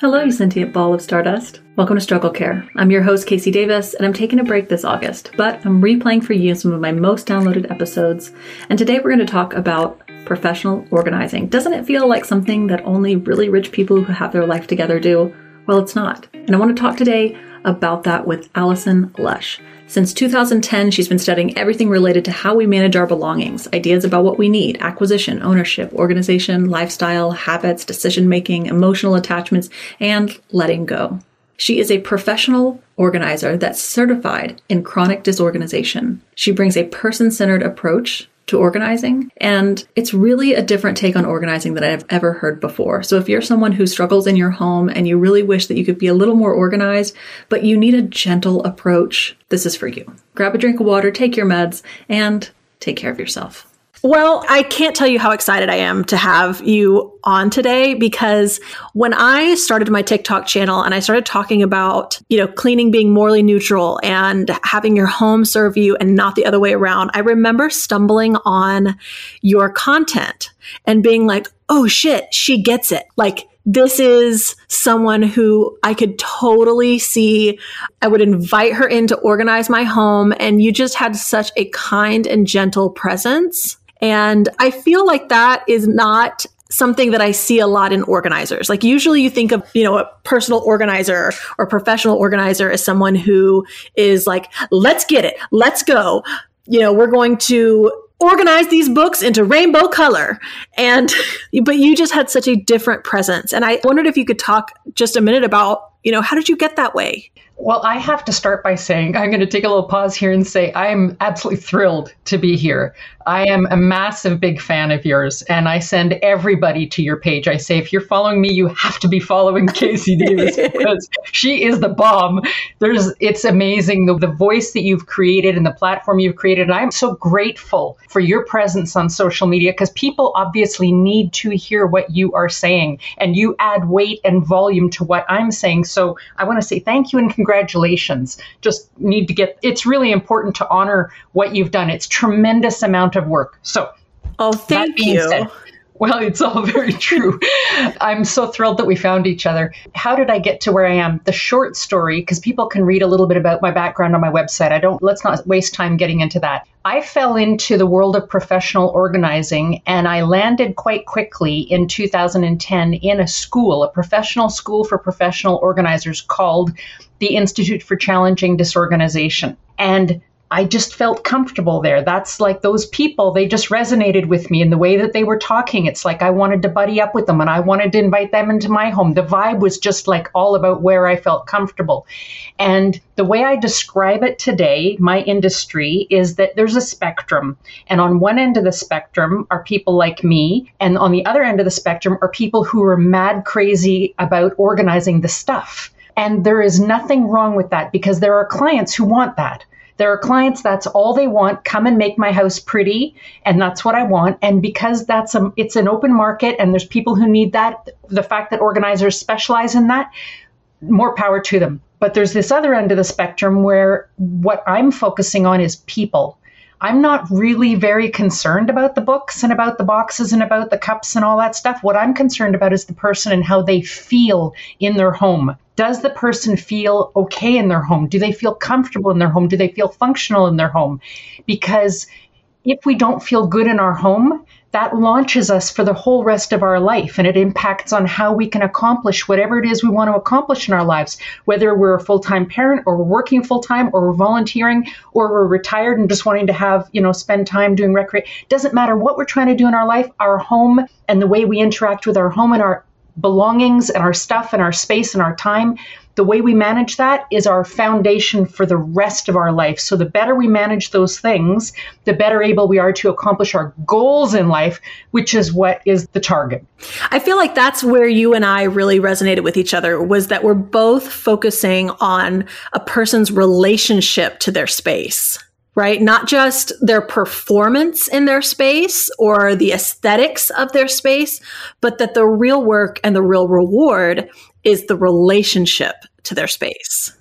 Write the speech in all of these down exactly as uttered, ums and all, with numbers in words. Hello, you sentient ball of stardust. Welcome to Struggle Care. I'm your host, Casey Davis, and I'm taking a break this August, but I'm replaying for you some of my most downloaded episodes. And today we're going to talk about professional organizing. Doesn't it feel like something that only really rich people who have their life together do? Well, it's not. And I want to talk today about that with Alison Lush. Since two thousand ten, she's been studying everything related to how we manage our belongings, ideas about what we need, acquisition, ownership, organization, lifestyle, habits, decision-making, emotional attachments, and letting go. She is a professional organizer that's certified in chronic disorganization. She brings a person-centered approach to organizing, and it's really a different take on organizing than I've ever heard before. So if you're someone who struggles in your home and you really wish that you could be a little more organized, but you need a gentle approach, this is for you. Grab a drink of water, take your meds, and take care of yourself. Well, I can't tell you how excited I am to have you on today, because when I started my TikTok channel and I started talking about, you know, cleaning being morally neutral and having your home serve you and not the other way around, I remember stumbling on your content and being like, oh shit, she gets it. Like, this is someone who I could totally see. I would invite her in to organize my home. And you just had such a kind and gentle presence. And I feel like that is not something that I see a lot in organizers. Like, usually you think of, you know, a personal organizer or professional organizer as someone who is like, let's get it. Let's go. You know, we're going to organize these books into rainbow color. And, but you just had such a different presence. And I wondered if you could talk just a minute about, you know, how did you get that way? Well, I have to start by saying, I'm going to take a little pause here and say, I am absolutely thrilled to be here. I am a massive big fan of yours, and I send everybody to your page. I say, if you're following me, you have to be following Casey Davis, because she is the bomb. There's, it's amazing, the, the voice that you've created and the platform you've created. And I'm so grateful for your presence on social media, because people obviously need to hear what you are saying, and you add weight and volume to what I'm saying. So I want to say thank you and congratulations. Congratulations. Just need to get, it's really important to honor what you've done. It's tremendous amount of work. So, oh, thank you. Said, well, it's all very true. I'm so thrilled that we found each other. How did I get to where I am? The short story, because people can read a little bit about my background on my website. I don't, let's not waste time getting into that. I fell into the world of professional organizing, and I landed quite quickly in two thousand ten in a school, a professional school for professional organizers called the Institute for Challenging Disorganization. And I just felt comfortable there. That's like those people, they just resonated with me in the way that they were talking. It's like I wanted to buddy up with them and I wanted to invite them into my home. The vibe was just like all about where I felt comfortable. And the way I describe it today, my industry, is that there's a spectrum. And on one end of the spectrum are people like me. And on the other end of the spectrum are people who are mad crazy about organizing the stuff. And there is nothing wrong with that, because there are clients who want that. There are clients, that's all they want. Come and make my house pretty. And that's what I want. And because that's a, it's an open market and there's people who need that, the fact that organizers specialize in that, more power to them. But there's this other end of the spectrum where what I'm focusing on is people. I'm not really very concerned about the books and about the boxes and about the cups and all that stuff. What I'm concerned about is the person and how they feel in their home. Does the person feel okay in their home? Do they feel comfortable in their home? Do they feel functional in their home? Because if we don't feel good in our home, that launches us for the whole rest of our life, and it impacts on how we can accomplish whatever it is we want to accomplish in our lives, whether we're a full-time parent or we're working full-time or we're volunteering or we're retired and just wanting to have, you know, spend time doing recreation. Doesn't matter what we're trying to do in our life, our home and the way we interact with our home and our belongings and our stuff and our space and our time, the way we manage that is our foundation for the rest of our life. So the better we manage those things, the better able we are to accomplish our goals in life, which is what is the target. I feel like that's where you and I really resonated with each other, was that we're both focusing on a person's relationship to their space. Right? Not just their performance in their space or the aesthetics of their space, but that the real work and the real reward is the relationship to their space.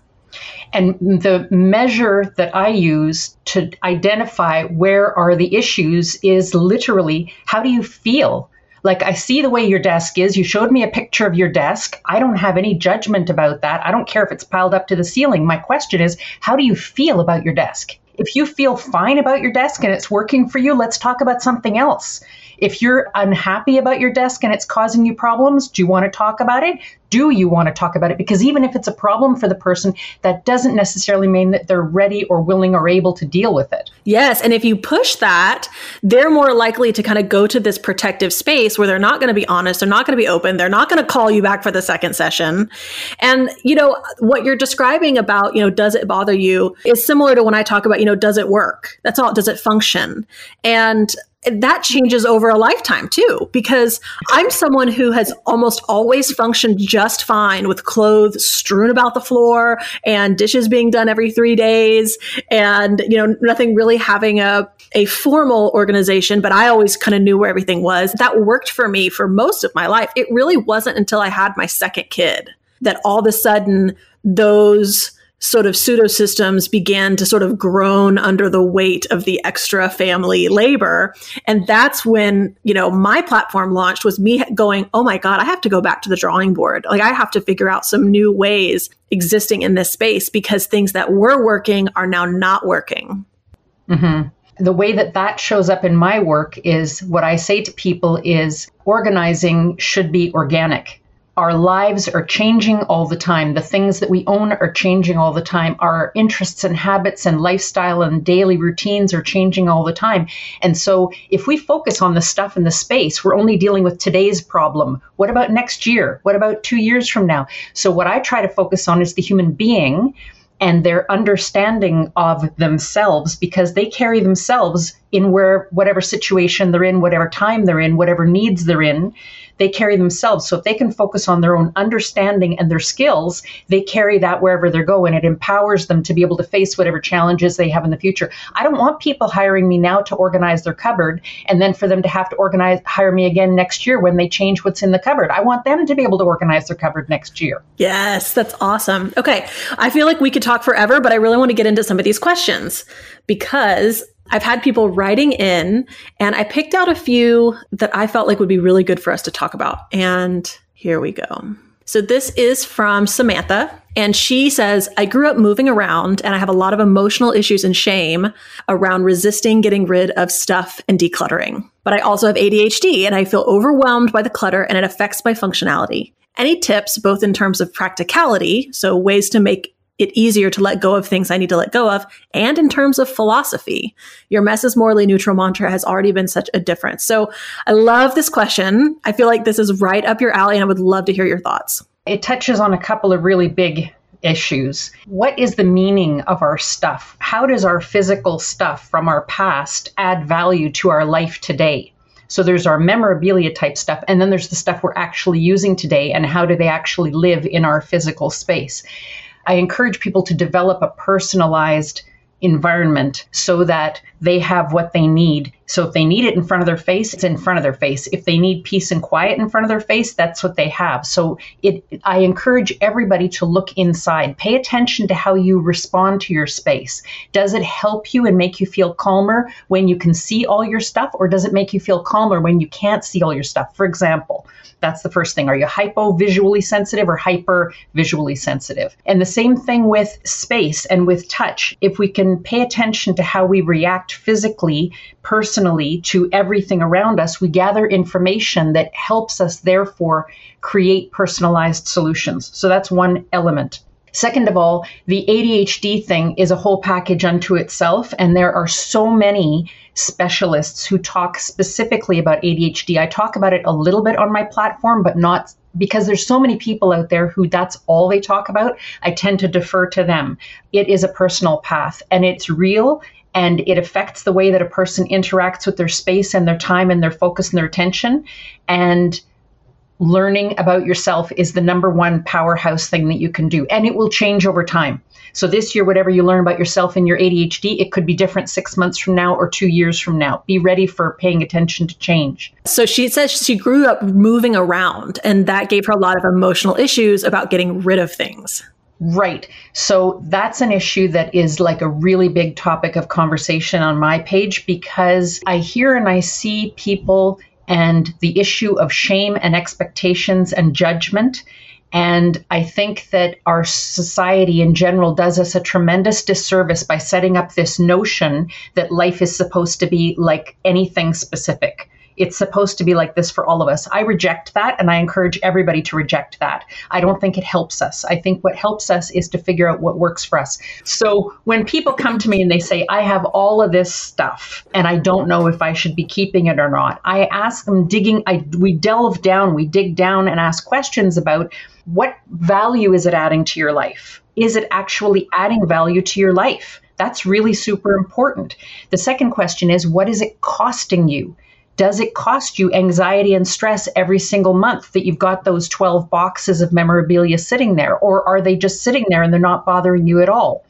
And the measure that I use to identify where are the issues is literally, how do you feel? Like, I see the way your desk is. You showed me a picture of your desk. I don't have any judgment about that. I don't care if it's piled up to the ceiling. My question is, how do you feel about your desk? If you feel fine about your desk and it's working for you, let's talk about something else. If you're unhappy about your desk and it's causing you problems, do you want to talk about it? Do you want to talk about it? Because even if it's a problem for the person, that doesn't necessarily mean that they're ready or willing or able to deal with it. Yes. And if you push that, they're more likely to kind of go to this protective space where they're not going to be honest. They're not going to be open. They're not going to call you back for the second session. And, you know, what you're describing about, you know, does it bother you is similar to when I talk about, you know, does it work? That's all. Does it function? And that changes over a lifetime too, because I'm someone who has almost always functioned just fine with clothes strewn about the floor and dishes being done every three days and, you know, nothing really having a, a formal organization, but I always kind of knew where everything was. That worked for me for most of my life. It really wasn't until I had my second kid that all of a sudden those sort of pseudo systems began to sort of groan under the weight of the extra family labor. And that's when, you know, my platform launched, was me going, oh my God, I have to go back to the drawing board. Like, I have to figure out some new ways existing in this space, because things that were working are now not working. Mm-hmm. The way that that shows up in my work is what I say to people is organizing should be organic. Our lives are changing all the time. The things that we own are changing all the time. Our interests and habits and lifestyle and daily routines are changing all the time. And so if we focus on the stuff in the space, we're only dealing with today's problem. What about next year? What about two years from now? So what I try to focus on is the human being and their understanding of themselves, because they carry themselves in where whatever situation they're in, whatever time they're in, whatever needs they're in, they carry themselves. So if they can focus on their own understanding and their skills, they carry that wherever they're going. It empowers them to be able to face whatever challenges they have in the future. I don't want people hiring me now to organize their cupboard and then for them to have to organize, hire me again next year when they change what's in the cupboard. I want them to be able to organize their cupboard next year. Yes, that's awesome. Okay. I feel like we could talk forever, but I really want to get into some of these questions, because I've had people writing in, and I picked out a few that I felt like would be really good for us to talk about. And here we go. So this is from Samantha, and she says, I grew up moving around, and I have a lot of emotional issues and shame around resisting getting rid of stuff and decluttering. But I also have A D H D, and I feel overwhelmed by the clutter, and it affects my functionality. Any tips, both in terms of practicality, so ways to make it easier to let go of things I need to let go of, and in terms of philosophy? Your mess is morally neutral mantra has already been such a difference. So I love this question. I feel like this is right up your alley, and I would love to hear your thoughts. It touches on a couple of really big issues. What is the meaning of our stuff? How does our physical stuff from our past add value to our life today? So there's our memorabilia type stuff, and then there's the stuff we're actually using today, and how do they actually live in our physical space? I encourage people to develop a personalized environment so that they have what they need. So if they need it in front of their face, it's in front of their face. If they need peace and quiet in front of their face, that's what they have. So it, I encourage everybody to look inside. Pay attention to how you respond to your space. Does it help you and make you feel calmer when you can see all your stuff, or does it make you feel calmer when you can't see all your stuff? For example, that's the first thing. Are you hypo-visually sensitive or hyper-visually sensitive? And the same thing with space and with touch. If we can pay attention to how we react physically, personally, Personally, to everything around us, we gather information that helps us, therefore, create personalized solutions. So that's one element. Second of all, the A D H D thing is a whole package unto itself, and there are so many specialists who talk specifically about A D H D. I talk about it a little bit on my platform, but not because there's so many people out there who that's all they talk about. I tend to defer to them. It is a personal path, and it's real. And it affects the way that a person interacts with their space and their time and their focus and their attention. And learning about yourself is the number one powerhouse thing that you can do. And it will change over time. So this year, whatever you learn about yourself and your A D H D, it could be different six months from now or two years from now. Be ready for paying attention to change. So she says she grew up moving around, and that gave her a lot of emotional issues about getting rid of things. Right. So that's an issue that is like a really big topic of conversation on my page, because I hear and I see people and the issue of shame and expectations and judgment. And I think that our society in general does us a tremendous disservice by setting up this notion that life is supposed to be like anything specific. It's supposed to be like this for all of us. I reject that, and I encourage everybody to reject that. I don't think it helps us. I think what helps us is to figure out what works for us. So when people come to me and they say, I have all of this stuff, and I don't know if I should be keeping it or not, I ask them digging, I, we delve down, we dig down and ask questions about what value is it adding to your life? Is it actually adding value to your life? That's really super important. The second question is, what is it costing you? Does it cost you anxiety and stress every single month that you've got those twelve boxes of memorabilia sitting there? Or are they just sitting there and they're not bothering you at all?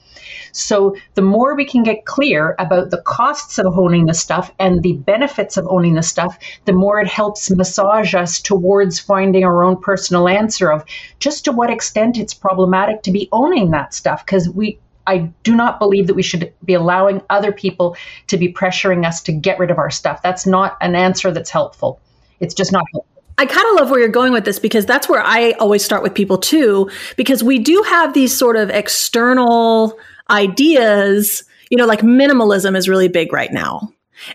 So the more we can get clear about the costs of owning the stuff and the benefits of owning the stuff, the more it helps massage us towards finding our own personal answer of just to what extent it's problematic to be owning that stuff. Because we I do not believe that we should be allowing other people to be pressuring us to get rid of our stuff. That's not an answer that's helpful. It's just not helpful. I kind of love where you're going with this, because that's where I always start with people too, because we do have these sort of external ideas, you know, like minimalism is really big right now.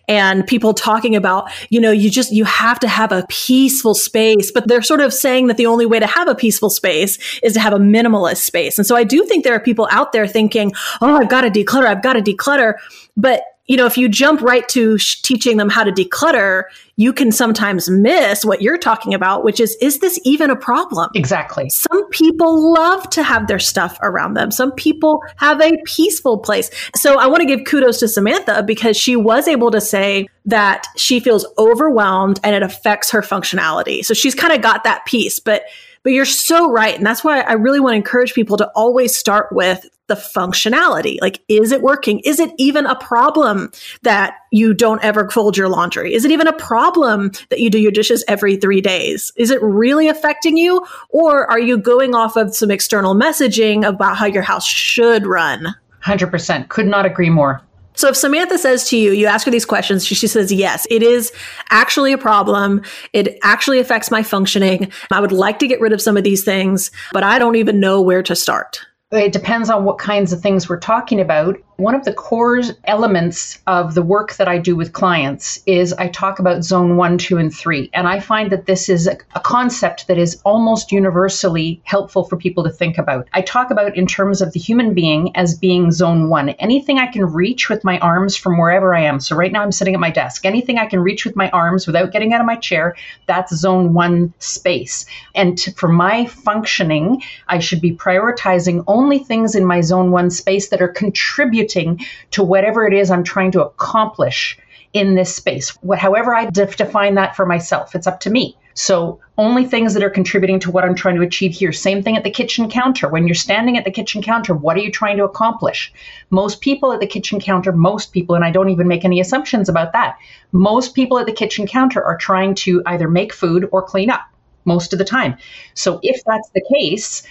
And people talking about, you know, you just, you have to have a peaceful space, but they're sort of saying that the only way to have a peaceful space is to have a minimalist space. And so I do think there are people out there thinking, oh, I've got to declutter, I've got to declutter. But, you know, if you jump right to sh- teaching them how to declutter, you can sometimes miss what you're talking about, which is, is this even a problem? Exactly. Some people love to have their stuff around them. Some people have a peaceful place. So I want to give kudos to Samantha, because she was able to say that she feels overwhelmed and it affects her functionality. So she's kind of got that piece, but But you're so right. And that's why I really want to encourage people to always start with the functionality. Like, is it working? Is it even a problem that you don't ever fold your laundry? Is it even a problem that you do your dishes every three days? Is it really affecting you? Or are you going off of some external messaging about how your house should run? one hundred percent. Could not agree more. So if Samantha says to you, you ask her these questions, she, she says, yes, it is actually a problem. It actually affects my functioning. I would like to get rid of some of these things, but I don't even know where to start. It depends on what kinds of things we're talking about. One of the core elements of the work that I do with clients is I talk about zone one, two, and three. And I find that this is a, a concept that is almost universally helpful for people to think about. I talk about in terms of the human being as being zone one, anything I can reach with my arms from wherever I am. So right now I'm sitting at my desk, anything I can reach with my arms without getting out of my chair, that's zone one space. And to, for my functioning, I should be prioritizing only only things in my zone one space that are contributing to whatever it is I'm trying to accomplish in this space. However I de- define that for myself, it's up to me. So only things that are contributing to what I'm trying to achieve here. Same thing at the kitchen counter. When you're standing at the kitchen counter, what are you trying to accomplish? Most people at the kitchen counter, most people, and I don't even make any assumptions about that, most people at the kitchen counter are trying to either make food or clean up most of the time. So if that's the case,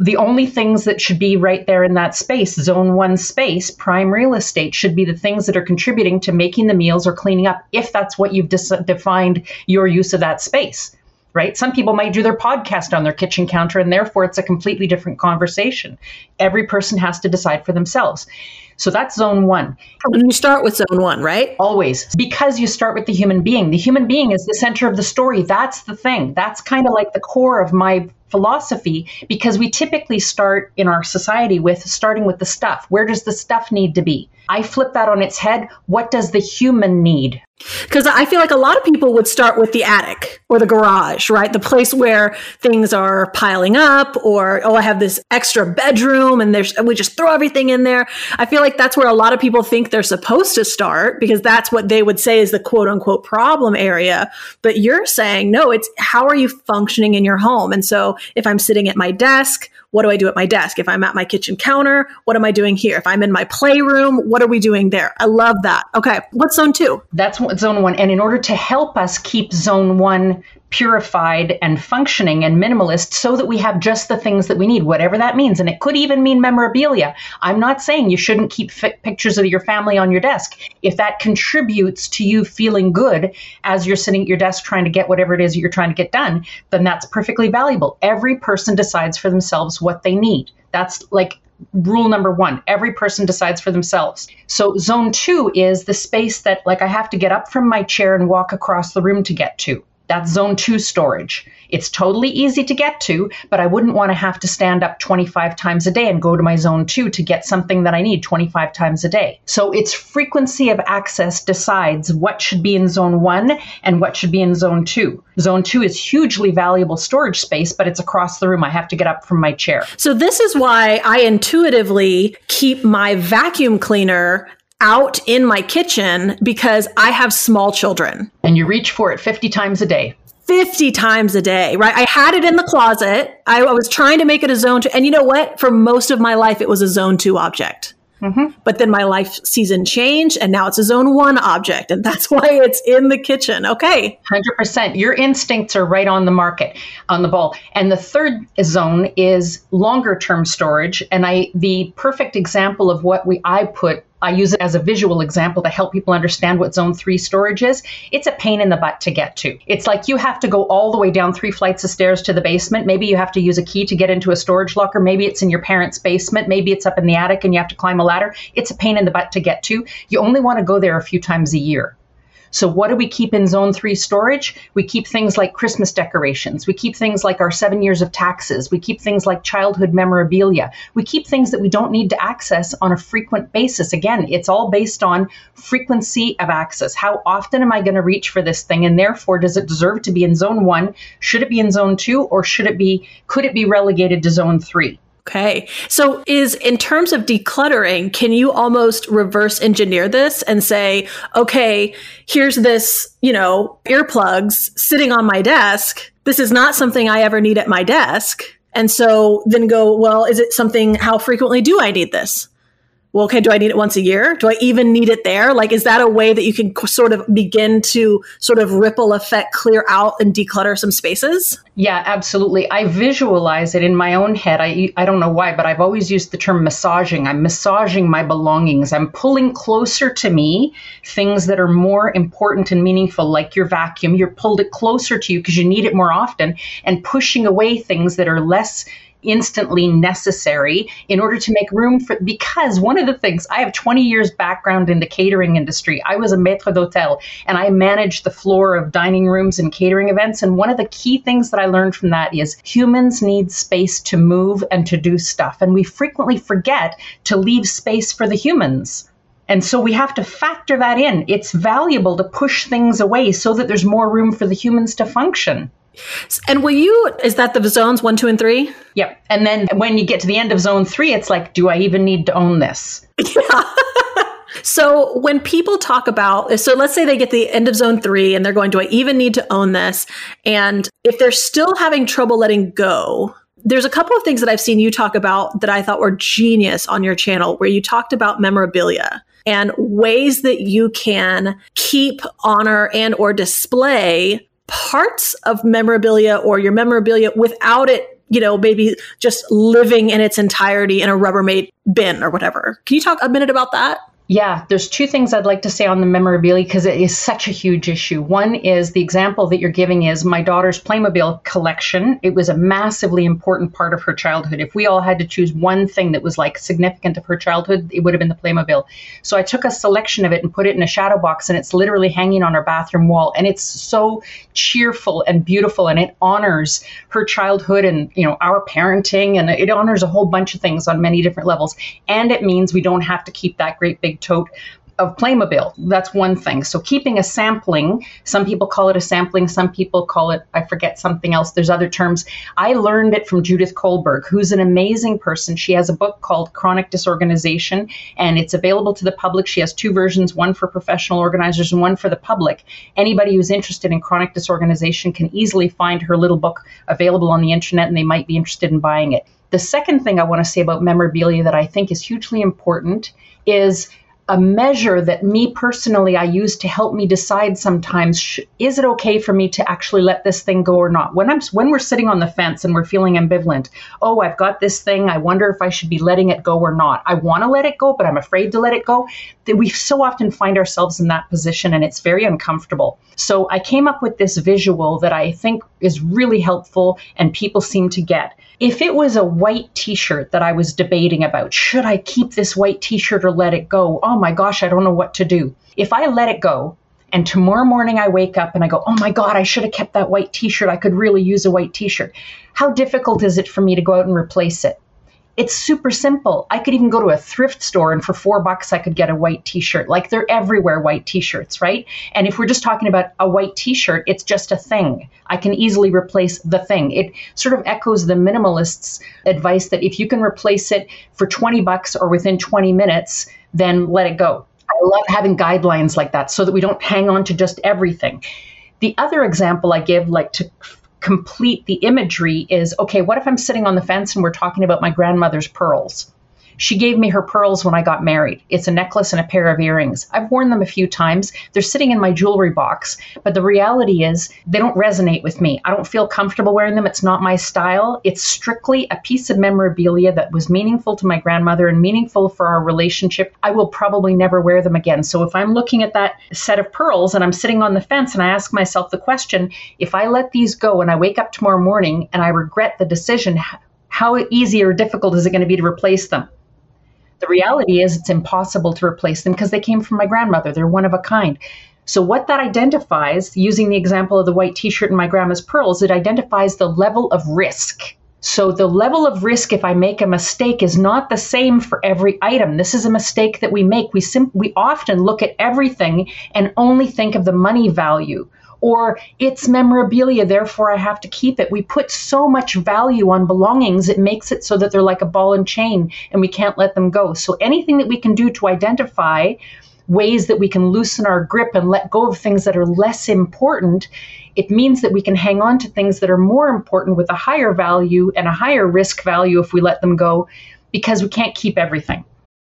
the only things that should be right there in that space, zone one space, prime real estate, should be the things that are contributing to making the meals or cleaning up, if that's what you've dis- defined your use of that space, right? Some people might do their podcast on their kitchen counter, and therefore it's a completely different conversation. Every person has to decide for themselves. So that's zone one. When you start with zone one, right? Always. Because you start with the human being. The human being is the center of the story. That's the thing. That's kind of like the core of my philosophy, because we typically start in our society with starting with the stuff. Where does the stuff need to be? I flip that on its head. What does the human need? Because I feel like a lot of people would start with the attic or the garage, right? The place where things are piling up, or, oh, I have this extra bedroom and there's, and we just throw everything in there. I feel like that's where a lot of people think they're supposed to start, because that's what they would say is the quote unquote problem area. But you're saying, no, it's how are you functioning in your home? And so if I'm sitting at my desk, what do I do at my desk? If I'm at my kitchen counter, what am I doing here? If I'm in my playroom, what are we doing there? I love that. Okay. What's zone two? That's zone one. And in order to help us keep zone one purified and functioning and minimalist so that we have just the things that we need, whatever that means. And it could even mean memorabilia. I'm not saying you shouldn't keep fi- pictures of your family on your desk if that contributes to you feeling good as you're sitting at your desk trying to get whatever it is you're trying to get done, then that's perfectly valuable. Every person decides for themselves what they need. That's like rule number one, every person decides for themselves. So zone two is the space that like I have to get up from my chair and walk across the room to get to. That's zone two storage. It's totally easy to get to, but I wouldn't want to have to stand up twenty-five times a day and go to my zone two to get something that I need twenty-five times a day. So its frequency of access decides what should be in zone one and what should be in zone two. Zone two is hugely valuable storage space, but it's across the room. I have to get up from my chair. So this is why I intuitively keep my vacuum cleaner out in my kitchen because I have small children. And you reach for it fifty times a day. fifty times a day, right? I had it in the closet. I, I was trying to make it a zone two. And you know what? For most of my life, it was a zone two object. Mm-hmm. But then my life season changed and now it's a zone one object. And that's why it's in the kitchen. Okay. one hundred percent. Your instincts are right on the market, on the ball. And the third zone is longer term storage. And I, the perfect example of what we, I put, I use it as a visual example to help people understand what zone three storage is. It's a pain in the butt to get to. It's like you have to go all the way down three flights of stairs to the basement. Maybe you have to use a key to get into a storage locker. Maybe it's in your parents' basement. Maybe it's up in the attic and you have to climb a ladder. It's a pain in the butt to get to. You only want to go there a few times a year. So what do we keep in zone three storage? We keep things like Christmas decorations. We keep things like our seven years of taxes. We keep things like childhood memorabilia. We keep things that we don't need to access on a frequent basis. Again, it's all based on frequency of access. How often am I going to reach for this thing? And therefore, does it deserve to be in zone one? Should it be in zone two? Or should it be, could it be relegated to zone three? Okay. So is in terms of decluttering, can you almost reverse engineer this and say, okay, here's this, you know, earplugs sitting on my desk. This is not something I ever need at my desk. And so then go, well, is it something, how frequently do I need this? Well, okay, do I need it once a year? Do I even need it there? Like, is that a way that you can sort of begin to sort of ripple effect, clear out and declutter some spaces? Yeah, absolutely. I visualize it in my own head. I I don't know why, but I've always used the term massaging. I'm massaging my belongings. I'm pulling closer to me things that are more important and meaningful, like your vacuum. You're pulled it closer to you because you need it more often, and pushing away things that are less instantly necessary in order to make room for, because one of the things, I have twenty years background in the catering industry. I was a maître d'hôtel and I managed the floor of dining rooms and catering events. And one of the key things that I learned from that is humans need space to move and to do stuff. And we frequently forget to leave space for the humans. And so we have to factor that in. It's valuable to push things away so that there's more room for the humans to function. And will you, is that the zones one, two, and three? Yep. And then when you get to the end of zone three, it's like, do I even need to own this? Yeah. So when people talk about, so let's say they get the end of zone three and they're going, do I even need to own this? And if they're still having trouble letting go, there's a couple of things that I've seen you talk about that I thought were genius on your channel, where you talked about memorabilia and ways that you can keep, honor, and or display parts of memorabilia or your memorabilia without it, you know, maybe just living in its entirety in a Rubbermaid bin or whatever. Can you talk a minute about that? Yeah, there's two things I'd like to say on the memorabilia because it is such a huge issue. One is the example that you're giving is my daughter's Playmobil collection. It was a massively important part of her childhood. If we all had to choose one thing that was like significant of her childhood, it would have been the Playmobil. So I took a selection of it and put it in a shadow box and it's literally hanging on her bathroom wall. And it's so cheerful and beautiful and it honors her childhood and, you know, our parenting, and it honors a whole bunch of things on many different levels. And it means we don't have to keep that great big tote of Playmobil. That's one thing. So keeping a sampling, some people call it a sampling, some people call it, I forget something else. There's other terms. I learned it from Judith Kohlberg, who's an amazing person. She has a book called Chronic Disorganization, and it's available to the public. She has two versions, one for professional organizers and one for the public. Anybody who's interested in chronic disorganization can easily find her little book available on the internet, and they might be interested in buying it. The second thing I want to say about memorabilia that I think is hugely important is a measure that me personally I use to help me decide sometimes, sh- is it okay for me to actually let this thing go or not? When I'm when we're sitting on the fence and we're feeling ambivalent, oh, I've got this thing, I wonder if I should be letting it go or not. I want to let it go, but I'm afraid to let it go. That we so often find ourselves in that position, and it's very uncomfortable. So I came up with this visual that I think is really helpful and people seem to get. If it was a white t-shirt that I was debating about, should I keep this white t-shirt or let it go? Oh my gosh, I don't know what to do. If I let it go and tomorrow morning I wake up and I go, oh my God, I should have kept that white t-shirt. I could really use a white t-shirt. How difficult is it for me to go out and replace it? It's super simple. I could even go to a thrift store and for four bucks, I could get a white t-shirt. Like, they're everywhere, white t-shirts, right? And if we're just talking about a white t-shirt, it's just a thing. I can easily replace the thing. It sort of echoes the minimalist's advice that if you can replace it for twenty bucks or within twenty minutes, then let it go. I love having guidelines like that so that we don't hang on to just everything. The other example I give, like to complete the imagery, is, okay, what if I'm sitting on the fence and we're talking about my grandmother's pearls? She gave me her pearls when I got married. It's a necklace and a pair of earrings. I've worn them a few times. They're sitting in my jewelry box, but the reality is they don't resonate with me. I don't feel comfortable wearing them. It's not my style. It's strictly a piece of memorabilia that was meaningful to my grandmother and meaningful for our relationship. I will probably never wear them again. So if I'm looking at that set of pearls and I'm sitting on the fence and I ask myself the question, if I let these go and I wake up tomorrow morning and I regret the decision, how easy or difficult is it going to be to replace them? The reality is it's impossible to replace them because they came from my grandmother. They're one of a kind. So what that identifies, using the example of the white t-shirt and my grandma's pearls, it identifies the level of risk. So the level of risk, if I make a mistake, is not the same for every item. This is a mistake that we make. We sim- we often look at everything and only think of the money value, or it's memorabilia, therefore I have to keep it. We put so much value on belongings, it makes it so that they're like a ball and chain and we can't let them go. So anything that we can do to identify ways that we can loosen our grip and let go of things that are less important, it means that we can hang on to things that are more important with a higher value and a higher risk value if we let them go, because we can't keep everything.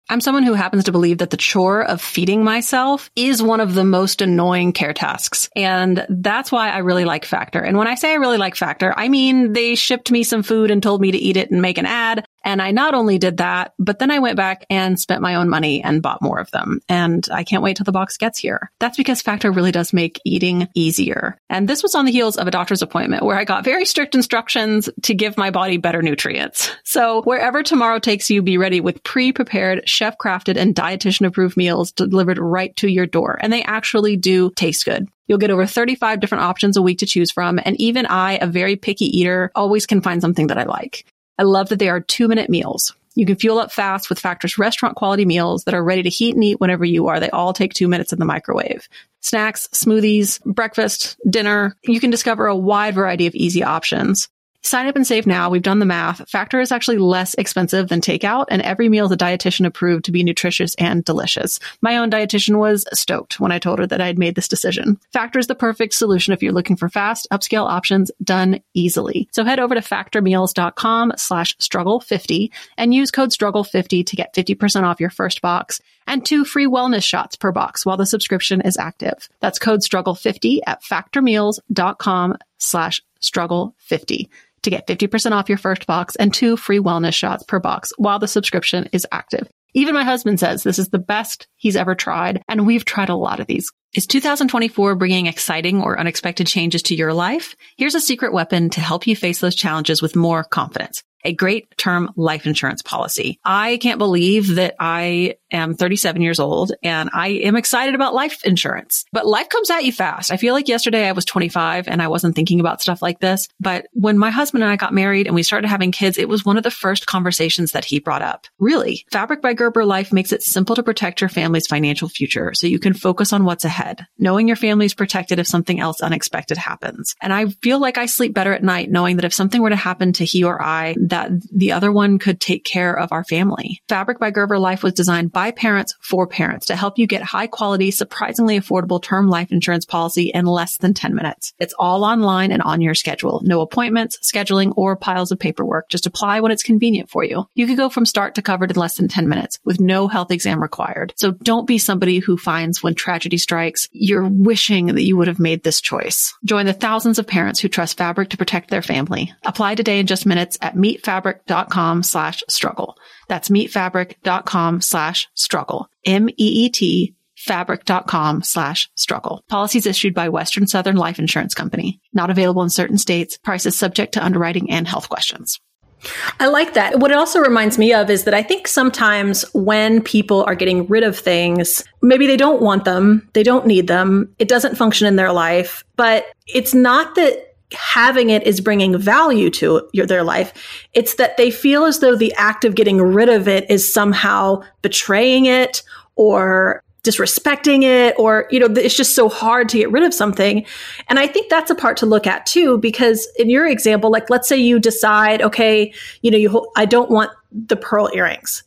I'm someone who happens to believe that the chore of feeding myself is one of the most annoying care tasks. And that's why I really like Factor. And when I say I really like Factor, I mean they shipped me some food and told me to eat it and make an ad. And I not only did that, but then I went back and spent my own money and bought more of them. And I can't wait till the box gets here. That's because Factor really does make eating easier. And this was on the heels of a doctor's appointment where I got very strict instructions to give my body better nutrients. So wherever tomorrow takes you, be ready with pre-prepared, chef-crafted, and dietitian-approved meals delivered right to your door. And they actually do taste good. You'll get over thirty-five different options a week to choose from. And even I, a very picky eater, always can find something that I like. I love that they are two-minute meals. You can fuel up fast with Factor's restaurant-quality meals that are ready to heat and eat whenever you are. They all take two minutes in the microwave. Snacks, smoothies, breakfast, dinner. You can discover a wide variety of easy options. Sign up and save now. We've done the math. Factor is actually less expensive than takeout, and every meal is a dietitian approved to be nutritious and delicious. My own dietitian was stoked when I told her that I had made this decision. Factor is the perfect solution if you're looking for fast, upscale options done easily. So head over to factormeals.com slash struggle50 and use code struggle fifty to get fifty percent off your first box and two free wellness shots per box while the subscription is active. That's code struggle fifty at factormeals.com slash struggle50. to get fifty percent off your first box and two free wellness shots per box while the subscription is active. Even my husband says this is the best he's ever tried, and we've tried a lot of these. Is two thousand twenty-four bringing exciting or unexpected changes to your life? Here's a secret weapon to help you face those challenges with more confidence: a great term life insurance policy. I can't believe that I am thirty-seven years old and I am excited about life insurance, but life comes at you fast. I feel like yesterday I was twenty-five and I wasn't thinking about stuff like this. But when my husband and I got married and we started having kids, it was one of the first conversations that he brought up. Really, Fabric by Gerber Life makes it simple to protect your family's financial future so you can focus on what's ahead, knowing your family's protected if something else unexpected happens. And I feel like I sleep better at night knowing that if something were to happen to he or I, that that the other one could take care of our family. Fabric by Gerber Life was designed by parents for parents to help you get high quality, surprisingly affordable term life insurance policy in less than ten minutes. It's all online and on your schedule. No appointments, scheduling, or piles of paperwork. Just apply when it's convenient for you. You could go from start to covered in less than ten minutes with no health exam required. So don't be somebody who finds when tragedy strikes, you're wishing that you would have made this choice. Join the thousands of parents who trust Fabric to protect their family. Apply today in just minutes at meetfabric.com slash struggle. That's meetfabric.com slash struggle. M E E T fabric.com slash struggle. Policies issued by Western Southern Life Insurance Company. Not available in certain states. Prices subject to underwriting and health questions. I like that. What it also reminds me of is that I think sometimes when people are getting rid of things, maybe they don't want them, they don't need them, it doesn't function in their life, but it's not that having it is bringing value to your, their life. It's that they feel as though the act of getting rid of it is somehow betraying it or disrespecting it, or, you know, it's just so hard to get rid of something. And I think that's a part to look at too, because in your example, like, let's say you decide, okay, you know, you, ho- I don't want the pearl earrings.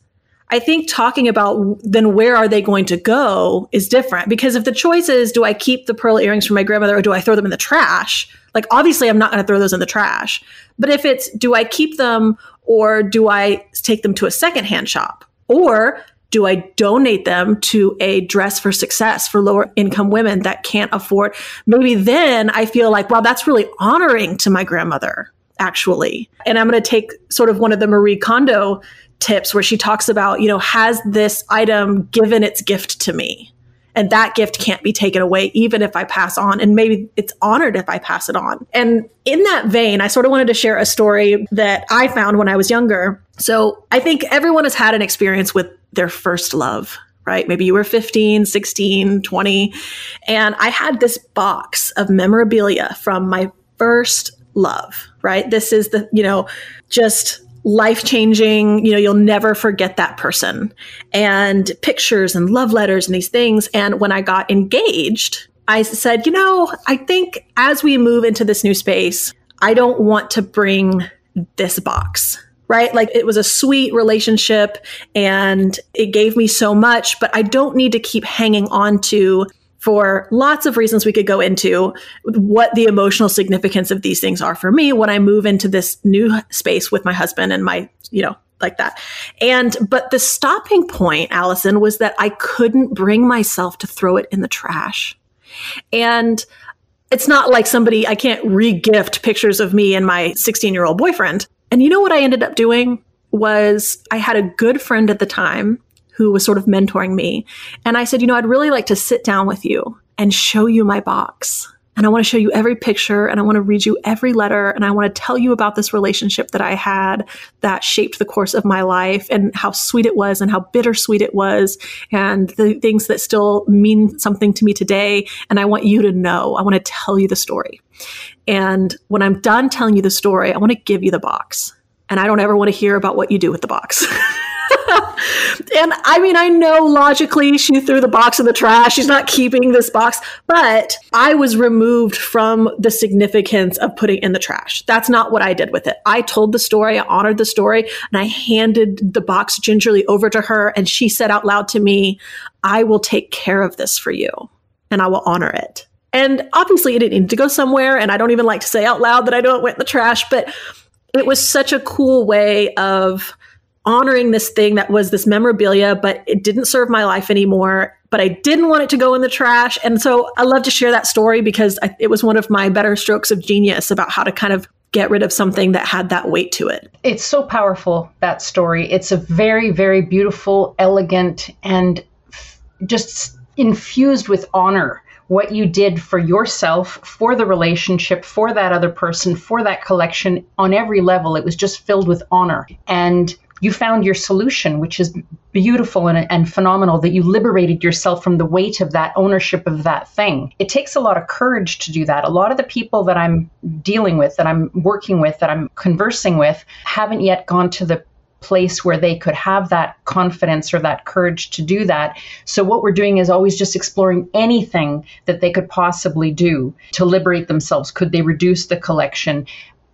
I think talking about then where are they going to go is different, because if the choice is, do I keep the pearl earrings from my grandmother or do I throw them in the trash? Like, obviously I'm not going to throw those in the trash, but if it's, do I keep them or do I take them to a secondhand shop, or do I donate them to a Dress for Success for lower income women that can't afford? Maybe then I feel like, wow, that's really honoring to my grandmother, actually. And I'm going to take sort of one of the Marie Kondo tips where she talks about, you know, has this item given its gift to me? And that gift can't be taken away, even if I pass on. And maybe it's honored if I pass it on. And in that vein, I sort of wanted to share a story that I found when I was younger. So I think everyone has had an experience with their first love, right? Maybe you were fifteen, sixteen, twenty. And I had this box of memorabilia from my first love, right? This is the, you know, just life-changing, you know, you'll never forget that person, and pictures and love letters and these things. And when I got engaged, I said, you know, I think as we move into this new space, I don't want to bring this box. Right? Like, it was a sweet relationship and it gave me so much, but I don't need to keep hanging on to, for lots of reasons we could go into, what the emotional significance of these things are for me when I move into this new space with my husband and my, you know, like that. And, but the stopping point, Alison, was that I couldn't bring myself to throw it in the trash. And it's not like somebody, I can't re-gift pictures of me and my sixteen-year-old boyfriend. And you know what I ended up doing was, I had a good friend at the time who was sort of mentoring me. And I said, you know, I'd really like to sit down with you and show you my box. And I want to show you every picture, and I want to read you every letter, and I want to tell you about this relationship that I had that shaped the course of my life, and how sweet it was and how bittersweet it was, and the things that still mean something to me today. And I want you to know, I want to tell you the story. And when I'm done telling you the story, I want to give you the box. And I don't ever want to hear about what you do with the box. And I mean, I know logically she threw the box in the trash. She's not keeping this box, but I was removed from the significance of putting it in the trash. That's not what I did with it. I told the story, I honored the story, and I handed the box gingerly over to her. And she said out loud to me, I will take care of this for you and I will honor it. And obviously it didn't need to go somewhere. And I don't even like to say out loud that I know it went in the trash, but it was such a cool way of honoring this thing that was this memorabilia, but it didn't serve my life anymore, but I didn't want it to go in the trash. And so I love to share that story, because I, it was one of my better strokes of genius about how to kind of get rid of something that had that weight to it. It's so powerful, that story. It's a very, very beautiful, elegant, and f- just infused with honor, what you did for yourself, for the relationship, for that other person, for that collection. On every level, it was just filled with honor. And you found your solution, which is beautiful and, and phenomenal, that you liberated yourself from the weight of that ownership of that thing. It takes a lot of courage to do that. A lot of the people that I'm dealing with, that I'm working with, that I'm conversing with, haven't yet gone to the place where they could have that confidence or that courage to do that. So what we're doing is always just exploring anything that they could possibly do to liberate themselves. Could they reduce the collection?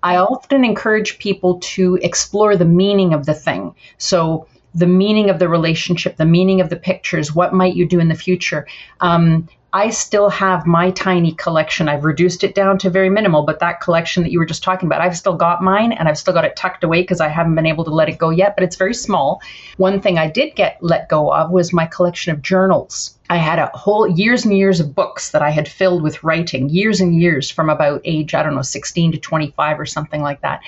I often encourage people to explore the meaning of the thing. So the meaning of the relationship, the meaning of the pictures, what might you do in the future? Um, I still have my tiny collection. I've reduced it down to very minimal, but that collection that you were just talking about, I've still got mine, and I've still got it tucked away because I haven't been able to let it go yet, but it's very small. One thing I did get let go of was my collection of journals. I had a whole years and years of books that I had filled with writing, years and years from about age, I don't know, sixteen to twenty-five or something like that.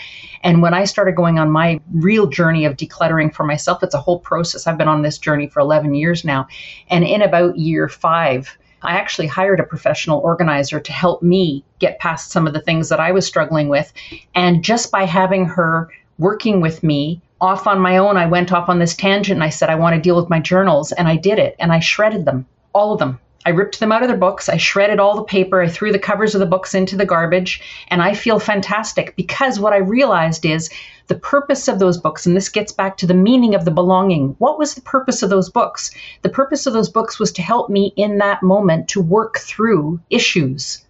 And when I started going on my real journey of decluttering for myself, it's a whole process. I've been on this journey for eleven years now. And in about year five, I actually hired a professional organizer to help me get past some of the things that I was struggling with. And just by having her working with me off on my own, I went off on this tangent and I said, I want to deal with my journals. And I did it. And I shredded them, all of them. I ripped them out of their books. I shredded all the paper. I threw the covers of the books into the garbage. And I feel fantastic because what I realized is the purpose of those books, and this gets back to the meaning of the belonging. What was the purpose of those books? The purpose of those books was to help me in that moment to work through issues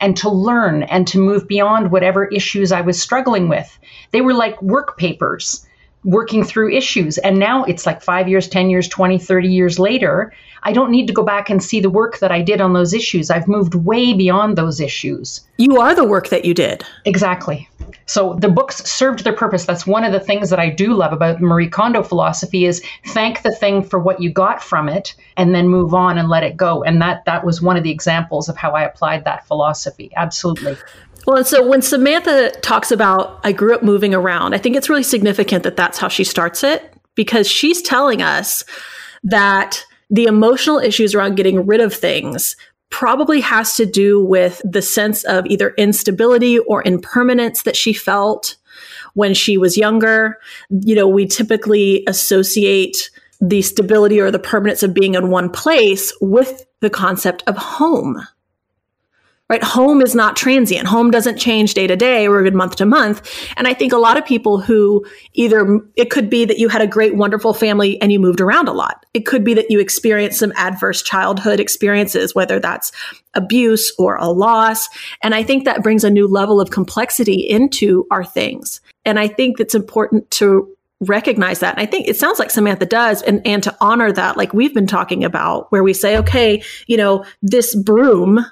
and to learn and to move beyond whatever issues I was struggling with. They were like work papers, working through issues. And now it's like five years, ten years, twenty, thirty years later, I don't need to go back and see the work that I did on those issues. I've moved way beyond those issues. You are the work that you did. Exactly. So the books served their purpose. That's one of the things that I do love about Marie Kondo philosophy is thank the thing for what you got from it and then move on and let it go. And that that was one of the examples of how I applied that philosophy. Absolutely. Well, and so when Samantha talks about, I grew up moving around, I think it's really significant that that's how she starts it, because she's telling us that the emotional issues around getting rid of things probably has to do with the sense of either instability or impermanence that she felt when she was younger. You know, we typically associate the stability or the permanence of being in one place with the concept of home. Right? Home is not transient. Home doesn't change day to day or even month to month. And I think a lot of people who either, it could be that you had a great, wonderful family and you moved around a lot. It could be that you experienced some adverse childhood experiences, whether that's abuse or a loss. And I think that brings a new level of complexity into our things. And I think it's important to recognize that. And I think it sounds like Samantha does, and, and to honor that, like we've been talking about, where we say, okay, you know, this broom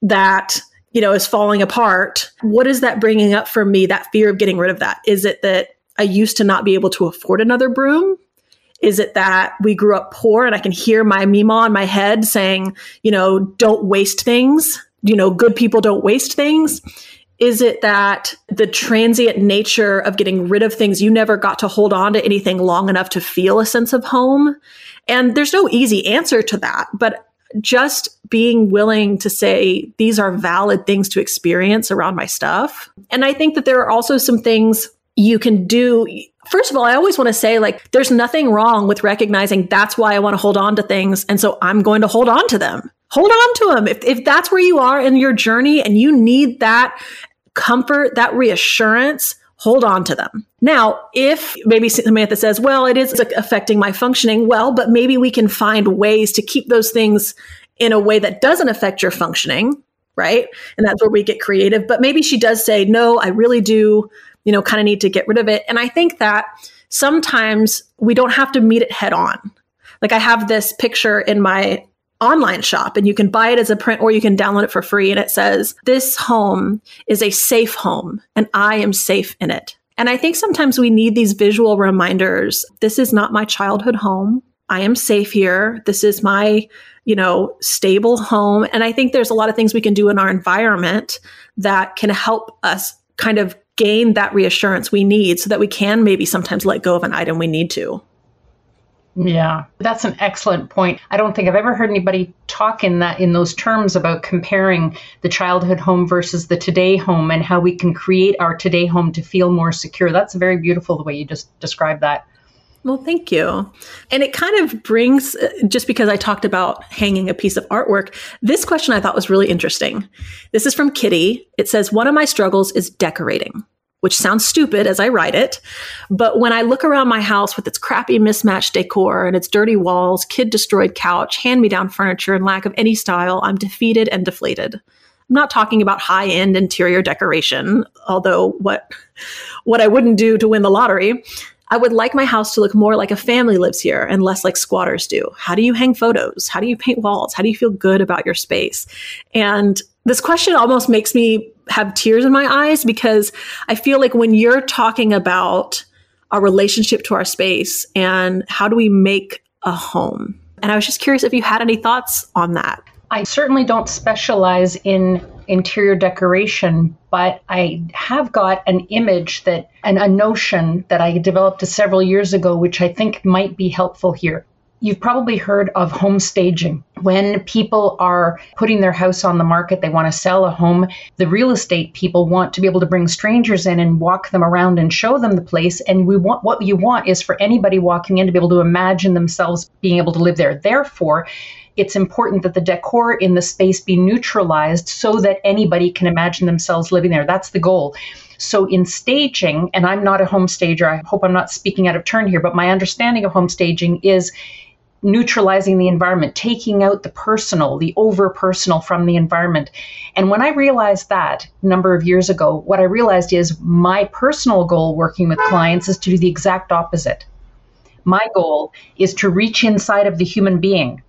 that, you know, is falling apart. What is that bringing up for me, that fear of getting rid of that? Is it that I used to not be able to afford another broom? Is it that we grew up poor and I can hear my Mima in my head saying, you know, don't waste things. You know, good people don't waste things. Is it that the transient nature of getting rid of things, you never got to hold on to anything long enough to feel a sense of home? And there's no easy answer to that, but just being willing to say, these are valid things to experience around my stuff. And I think that there are also some things you can do. First of all, I always want to say, like, there's nothing wrong with recognizing that's why I want to hold on to things. And so I'm going to hold on to them. Hold on to them. If, if that's where you are in your journey and you need that comfort, that reassurance, hold on to them. Now, if maybe Samantha says, well, it is affecting my functioning, well, but maybe we can find ways to keep those things in a way that doesn't affect your functioning, right? And that's where we get creative. But maybe she does say, no, I really do, you know, kind of need to get rid of it. And I think that sometimes we don't have to meet it head on. Like, I have this picture in my online shop, and you can buy it as a print or you can download it for free. And it says, this home is a safe home and I am safe in it. And I think sometimes we need these visual reminders. This is not my childhood home. I am safe here. This is my, you know, stable home. And I think there's a lot of things we can do in our environment that can help us kind of gain that reassurance we need so that we can maybe sometimes let go of an item we need to. Yeah, that's an excellent point. I don't think I've ever heard anybody talk in that in those terms about comparing the childhood home versus the today home and how we can create our today home to feel more secure. That's very beautiful the way you just described that. Well, thank you. And it kind of brings, just because I talked about hanging a piece of artwork, this question I thought was really interesting. This is from Kitty. It says, one of my struggles is decorating, which sounds stupid as I write it. But when I look around my house with its crappy mismatched decor and its dirty walls, kid destroyed couch, hand-me-down furniture, and lack of any style, I'm defeated and deflated. I'm not talking about high-end interior decoration, although what, what I wouldn't do to win the lottery. I would like my house to look more like a family lives here and less like squatters do. How do you hang photos? How do you paint walls? How do you feel good about your space? And this question almost makes me have tears in my eyes, because I feel like when you're talking about our relationship to our space and how do we make a home? And I was just curious if you had any thoughts on that. I certainly don't specialize in interior decoration, but I have got an image that, and a notion that I developed several years ago, which I think might be helpful here. You've probably heard of home staging. When people are putting their house on the market, they want to sell a home, the real estate people want to be able to bring strangers in and walk them around and show them the place. And we want, what you want is for anybody walking in to be able to imagine themselves being able to live there. Therefore, it's important that the decor in the space be neutralized so that anybody can imagine themselves living there. That's the goal. So in staging, and I'm not a home stager, I hope I'm not speaking out of turn here, but my understanding of home staging is neutralizing the environment, taking out the personal, the over-personal from the environment. And when I realized that a number of years ago, what I realized is my personal goal working with clients is to do the exact opposite. My goal is to reach inside of the human being.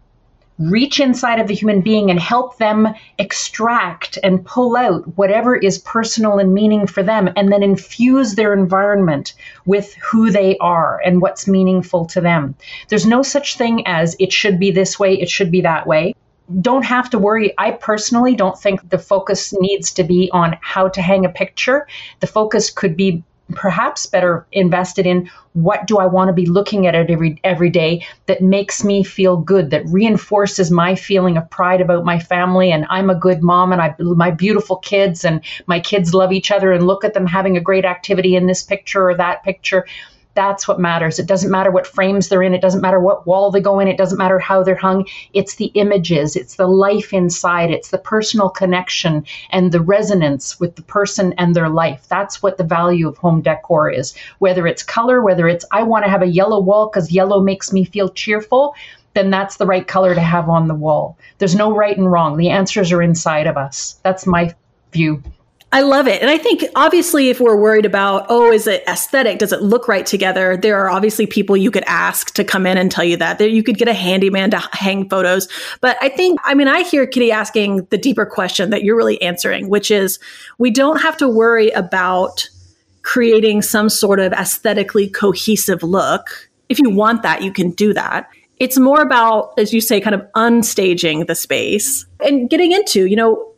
reach inside of the human being and help them extract and pull out whatever is personal and meaning for them, and then infuse their environment with who they are and what's meaningful to them. There's no such thing as it should be this way, it should be that way. Don't have to worry. I personally don't think the focus needs to be on how to hang a picture. The focus could be perhaps better invested in what do I want to be looking at it every every day that makes me feel good, that reinforces my feeling of pride about my family, and I'm a good mom, and I my beautiful kids, and my kids love each other, and look at them having a great activity in this picture or that picture. That's what matters. It doesn't matter what frames they're in. It doesn't matter what wall they go in. It doesn't matter how they're hung. It's the images. It's the life inside. It's the personal connection and the resonance with the person and their life. That's what the value of home decor is. Whether it's color, whether it's I want to have a yellow wall because yellow makes me feel cheerful, then that's the right color to have on the wall. There's no right and wrong. The answers are inside of us. That's my view. I love it. And I think obviously if we're worried about, oh, is it aesthetic? Does it look right together? There are obviously people you could ask to come in and tell you that. There, you could get a handyman to hang photos. But I think, I mean, I hear Kitty asking the deeper question that you're really answering, which is we don't have to worry about creating some sort of aesthetically cohesive look. If you want that, you can do that. It's more about, as you say, kind of unstaging the space and getting into, you know,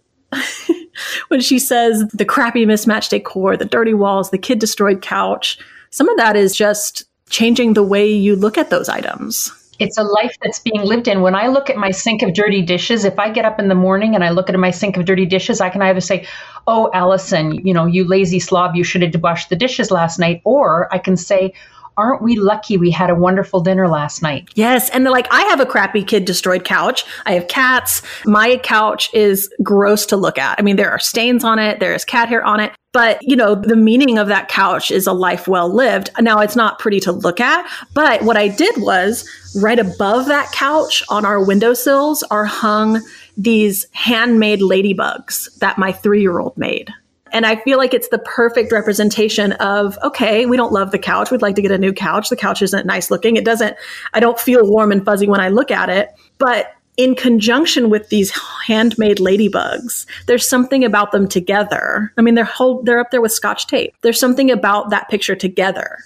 when she says the crappy mismatched decor, the dirty walls, the kid destroyed couch, some of that is just changing the way you look at those items. It's a life that's being lived in. When I look at my sink of dirty dishes, if I get up in the morning and I look at my sink of dirty dishes, I can either say, oh, Alison, you know, you lazy slob, you should have washed the dishes last night. Or I can say, aren't we lucky we had a wonderful dinner last night? Yes. And they're like, I have a crappy kid destroyed couch. I have cats. My couch is gross to look at. I mean, there are stains on it. There is cat hair on it. But, you know, the meaning of that couch is a life well lived. Now, it's not pretty to look at. But what I did was right above that couch on our windowsills are hung these handmade ladybugs that my three-year-old made. And I feel like it's the perfect representation of, okay, we don't love the couch. We'd like to get a new couch. The couch isn't nice looking. It doesn't, I don't feel warm and fuzzy when I look at it. But in conjunction with these handmade ladybugs, there's something about them together. I mean, they're whole, they're up there with Scotch tape. There's something about that picture together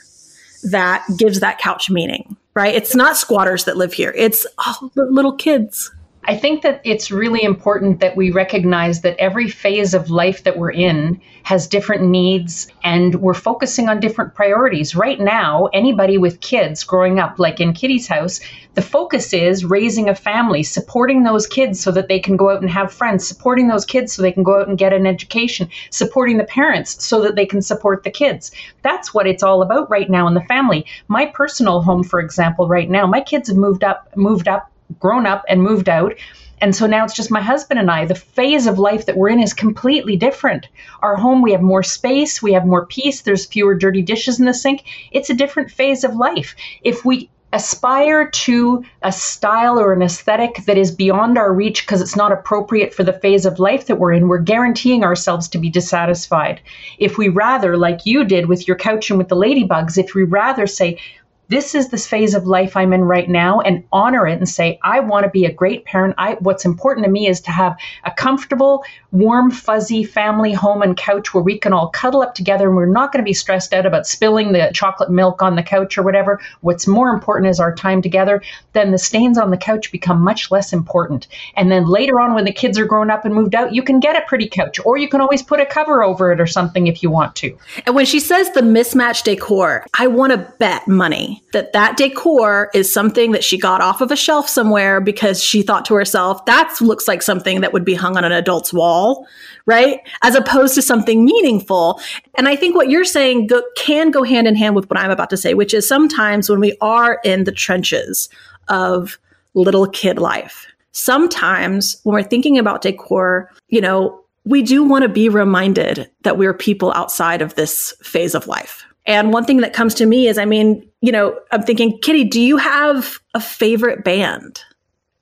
that gives that couch meaning, right? It's not squatters that live here. It's oh, little kids. I think that it's really important that we recognize that every phase of life that we're in has different needs, and we're focusing on different priorities. Right now, anybody with kids growing up, like in Kitty's house, the focus is raising a family, supporting those kids so that they can go out and have friends, supporting those kids so they can go out and get an education, supporting the parents so that they can support the kids. That's what it's all about right now in the family. My personal home, for example, right now, my kids have moved up, moved up, grown up and moved out. And so now it's just my husband and I. The phase of life that we're in is completely different. Our home, we have more space, we have more peace, there's fewer dirty dishes in the sink. It's a different phase of life. If we aspire to a style or an aesthetic that is beyond our reach because it's not appropriate for the phase of life that we're in, we're guaranteeing ourselves to be dissatisfied. If we rather, like you did with your couch and with the ladybugs, if we rather say, this is this phase of life I'm in right now, and honor it and say, I want to be a great parent. I, what's important to me is to have a comfortable, warm, fuzzy family home and couch where we can all cuddle up together and we're not going to be stressed out about spilling the chocolate milk on the couch or whatever. What's more important is our time together. Then the stains on the couch become much less important. And then later on when the kids are grown up and moved out, you can get a pretty couch or you can always put a cover over it or something if you want to. And when she says the mismatched decor, I want to bet money that that decor is something that she got off of a shelf somewhere because she thought to herself, that looks like something that would be hung on an adult's wall, right? As opposed to something meaningful. And I think what you're saying go- can go hand in hand with what I'm about to say, which is sometimes when we are in the trenches of little kid life, sometimes when we're thinking about decor, you know, we do want to be reminded that we're people outside of this phase of life. And one thing that comes to me is, I mean, you know, I'm thinking, Kitty, do you have a favorite band?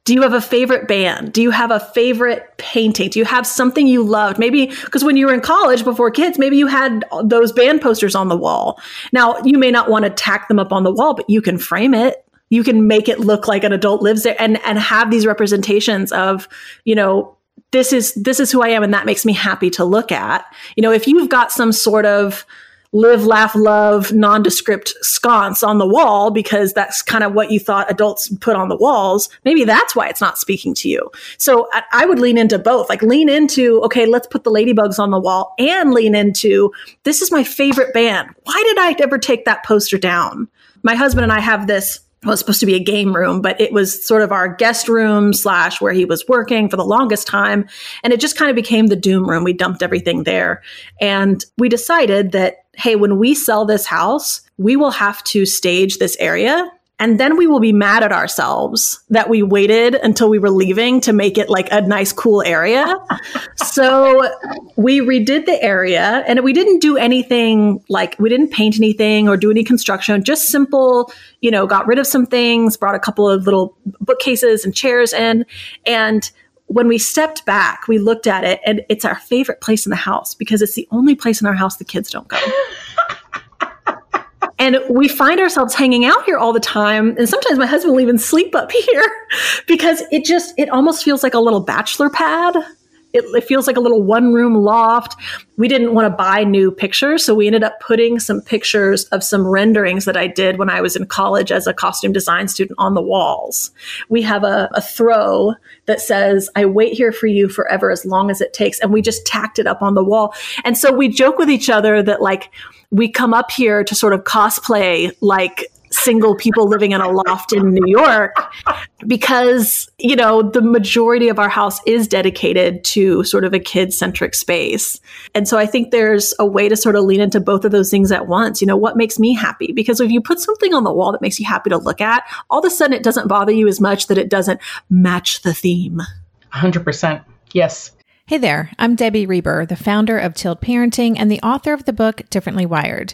Do you have a favorite band? Do you have a favorite painting? Do you have something you loved? Maybe because when you were in college before kids, maybe you had those band posters on the wall. Now, you may not want to tack them up on the wall, but you can frame it. You can make it look like an adult lives there and, and have these representations of, you know, this is this is who I am. And that makes me happy to look at. You know, if you've got some sort of live, laugh, love, nondescript sconce on the wall because that's kind of what you thought adults put on the walls, maybe that's why it's not speaking to you. So I, I would lean into both, like lean into, okay, let's put the ladybugs on the wall and lean into, this is my favorite band. Why did I ever take that poster down? My husband and I have this, well, it's supposed to be a game room, but it was sort of our guest room slash where he was working for the longest time. And it just kind of became the doom room. We dumped everything there. And we decided that, hey, when we sell this house, we will have to stage this area. And then we will be mad at ourselves that we waited until we were leaving to make it like a nice, cool area. So we redid the area and we didn't do anything like we didn't paint anything or do any construction, just simple, you know, got rid of some things, brought a couple of little bookcases and chairs in. And when we stepped back, we looked at it and it's our favorite place in the house because it's the only place in our house the kids don't go. And we find ourselves hanging out here all the time. And sometimes my husband will even sleep up here because it just, it almost feels like a little bachelor pad. It, it feels like a little one room loft. We didn't want to buy new pictures. So we ended up putting some pictures of some renderings that I did when I was in college as a costume design student on the walls. We have a, a throw that says, I wait here for you forever as long as it takes. And we just tacked it up on the wall. And so we joke with each other that like, we come up here to sort of cosplay like single people living in a loft in New York because, you know, the majority of our house is dedicated to sort of a kid-centric space. And so I think there's a way to sort of lean into both of those things at once. You know, what makes me happy? Because if you put something on the wall that makes you happy to look at, all of a sudden it doesn't bother you as much that it doesn't match the theme. one hundred percent. Yes. Hey there, I'm Debbie Reber, the founder of TILT Parenting and the author of the book Differently Wired.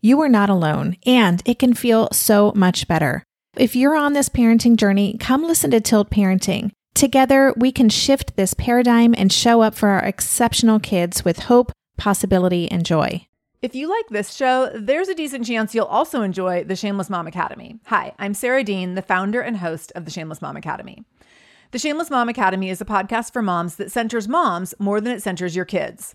you are not alone, and it can feel so much better. If you're on this parenting journey, come listen to TILT Parenting. Together, we can shift this paradigm and show up for our exceptional kids with hope, possibility, and joy. If you like this show, there's a decent chance you'll also enjoy the Shameless Mom Academy. Hi, I'm Sarah Dean, the founder and host of the Shameless Mom Academy. The Shameless Mom Academy is a podcast for moms that centers moms more than it centers your kids.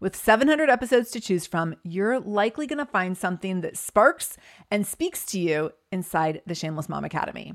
With seven hundred episodes to choose from, you're likely going to find something that sparks and speaks to you inside the Shameless Mom Academy.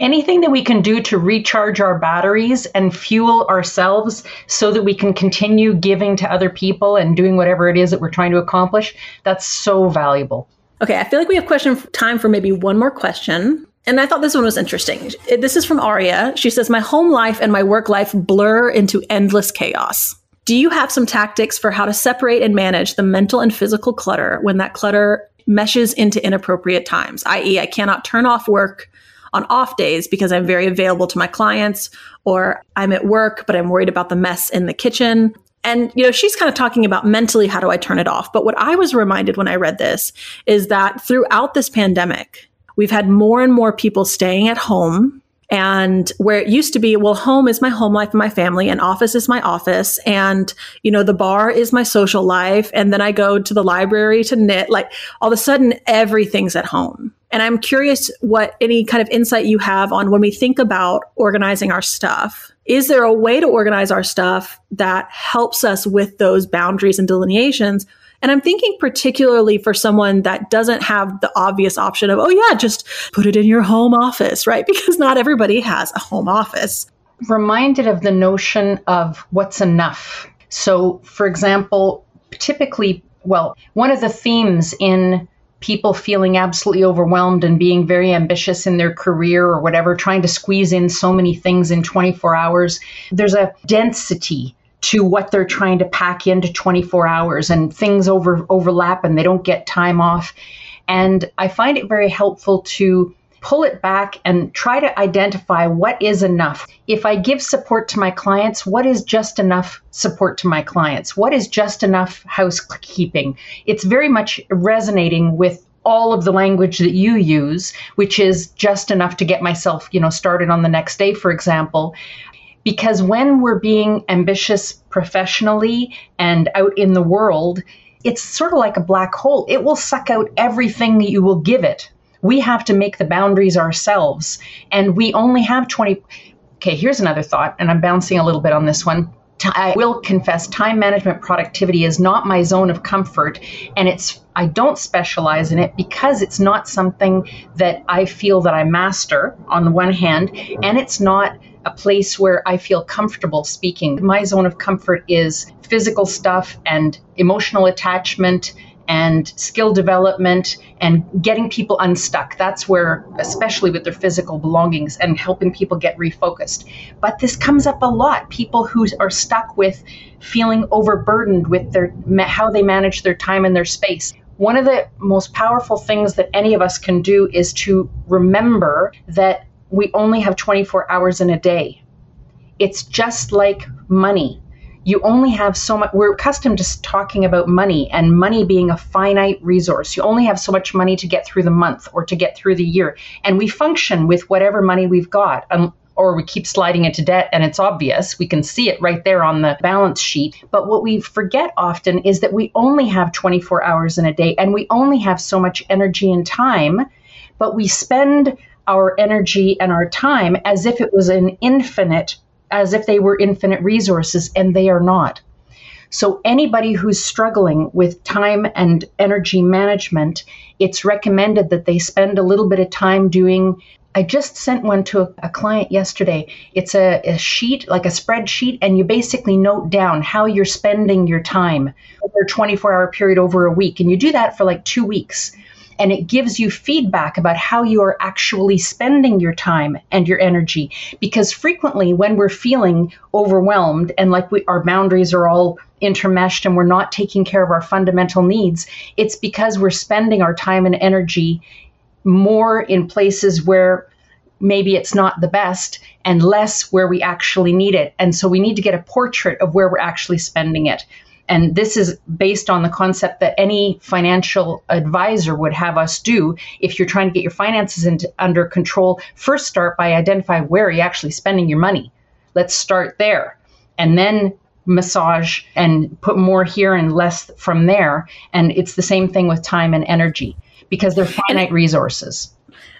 Anything that we can do to recharge our batteries and fuel ourselves so that we can continue giving to other people and doing whatever it is that we're trying to accomplish, that's so valuable. Okay, I feel like we have question time for maybe one more question. And I thought this one was interesting. This is from Aria. She says, my home life and my work life blur into endless chaos. Do you have some tactics for how to separate and manage the mental and physical clutter when that clutter meshes into inappropriate times? that is, I cannot turn off work on off days because I'm very available to my clients, or I'm at work, but I'm worried about the mess in the kitchen. And, you know, she's kind of talking about mentally, how do I turn it off? But what I was reminded when I read this is that throughout this pandemic, we've had more and more people staying at home. And where it used to be, well, home is my home life and my family, and office is my office, and, you know, the bar is my social life, and then I go to the library to knit, like all of a sudden everything's at home. And I'm curious what any kind of insight you have on when we think about organizing our stuff. Is there a way to organize our stuff that helps us with those boundaries and delineations? And I'm thinking particularly for someone that doesn't have the obvious option of, oh yeah, just put it in your home office, right? Because not everybody has a home office. Reminded of the notion of what's enough. So for example, typically, well, one of the themes in people feeling absolutely overwhelmed and being very ambitious in their career or whatever, trying to squeeze in so many things in twenty-four hours, there's a density to what they're trying to pack into twenty-four hours, and things over overlap and they don't get time off. And I find it very helpful to pull it back and try to identify what is enough. If I give support to my clients, what is just enough support to my clients? What is just enough housekeeping? It's very much resonating with all of the language that you use, which is just enough to get myself, you know, started on the next day, for example. Because when we're being ambitious professionally and out in the world, it's sort of like a black hole. It will suck out everything that you will give it. We have to make the boundaries ourselves. And we only have twenty. Okay, here's another thought, and I'm bouncing a little bit on this one. I will confess, time management productivity is not my zone of comfort. And it's I don't specialize in it because it's not something that I feel that I master on the one hand, and it's not a place where I feel comfortable speaking. My zone of comfort is physical stuff and emotional attachment and skill development and getting people unstuck. That's where, especially with their physical belongings and helping people get refocused. But this comes up a lot. People who are stuck with feeling overburdened with their how they manage their time and their space. One of the most powerful things that any of us can do is to remember that we only have twenty-four hours in a day. It's just like money. You only have so much. We're accustomed to talking about money and money being a finite resource. You only have so much money to get through the month or to get through the year. And we function with whatever money we've got, um, or we keep sliding into debt, and it's obvious. We can see it right there on the balance sheet. But what we forget often is that we only have twenty-four hours in a day, and we only have so much energy and time, but we spend our energy and our time as if it was an infinite, as if they were infinite resources, and they are not. So anybody who's struggling with time and energy management, it's recommended that they spend a little bit of time doing. I just sent one to a, a client yesterday. It's a, a sheet, like a spreadsheet, and you basically note down how you're spending your time over a twenty-four hour period over a week. And you do that for like two weeks. and it gives you feedback about how you are actually spending your time and your energy. Because frequently when we're feeling overwhelmed and like we, our boundaries are all intermeshed and we're not taking care of our fundamental needs, it's because we're spending our time and energy more in places where maybe it's not the best and less where we actually need it. And so we need to get a portrait of where we're actually spending it. And this is based on the concept that any financial advisor would have us do. If you're trying to get your finances into, under control, first start by identifying where you're actually spending your money. Let's start there. And then massage and put more here and less from there. And it's the same thing with time and energy, because they're finite resources.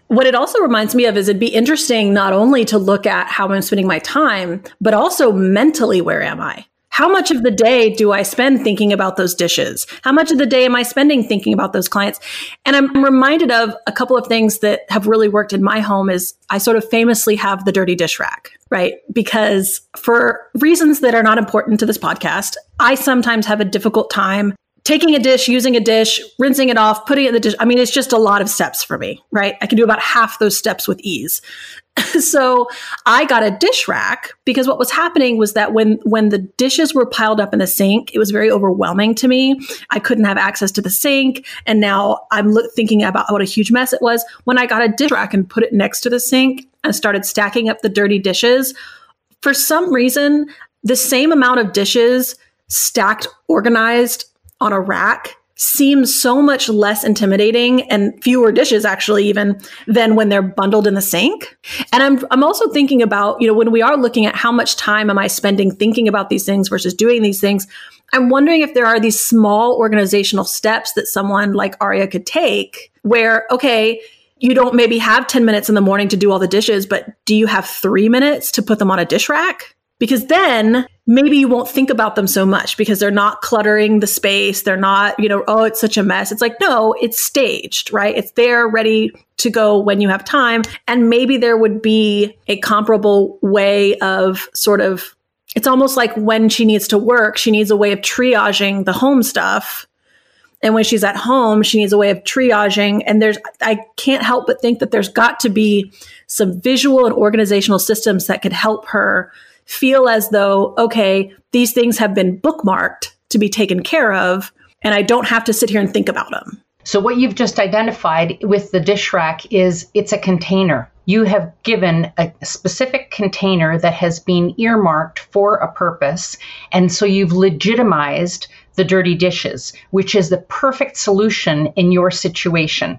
What it also reminds me of is it'd be interesting not only to look at how I'm spending my time, but also mentally, where am I? How much of the day do I spend thinking about those dishes? How much of the day am I spending thinking about those clients? And I'm reminded of a couple of things that have really worked in my home is I sort of famously have the dirty dish rack, right? Because for reasons that are not important to this podcast, I sometimes have a difficult time taking a dish, using a dish, rinsing it off, putting it in the dish. I mean, it's just a lot of steps for me, right? I can do about half those steps with ease. So I got a dish rack, because what was happening was that when, when the dishes were piled up in the sink, it was very overwhelming to me. I couldn't have access to the sink. And now I'm lo- thinking about what a huge mess it was. When I got a dish rack and put it next to the sink and started stacking up the dirty dishes, for some reason, the same amount of dishes stacked, organized on a rack seems so much less intimidating, and fewer dishes actually even than when they're bundled in the sink. And I'm I'm also thinking about, you know, when we are looking at how much time am I spending thinking about these things versus doing these things, I'm wondering if there are these small organizational steps that someone like Aria could take where, okay, you don't maybe have ten minutes in the morning to do all the dishes, but do you have three minutes to put them on a dish rack? Because then maybe you won't think about them so much, because they're not cluttering the space. They're not, you know, oh, it's such a mess. It's like, no, it's staged, right? It's there ready to go when you have time. And maybe there would be a comparable way of sort of, it's almost like when she needs to work, she needs a way of triaging the home stuff. And when she's at home, she needs a way of triaging. And there's, I can't help but think that there's got to be some visual and organizational systems that could help her feel as though, okay, these things have been bookmarked to be taken care of, and I don't have to sit here and think about them. So what you've just identified with the dish rack is it's a container. You have given a specific container that has been earmarked for a purpose, and so you've legitimized the dirty dishes, which is the perfect solution in your situation.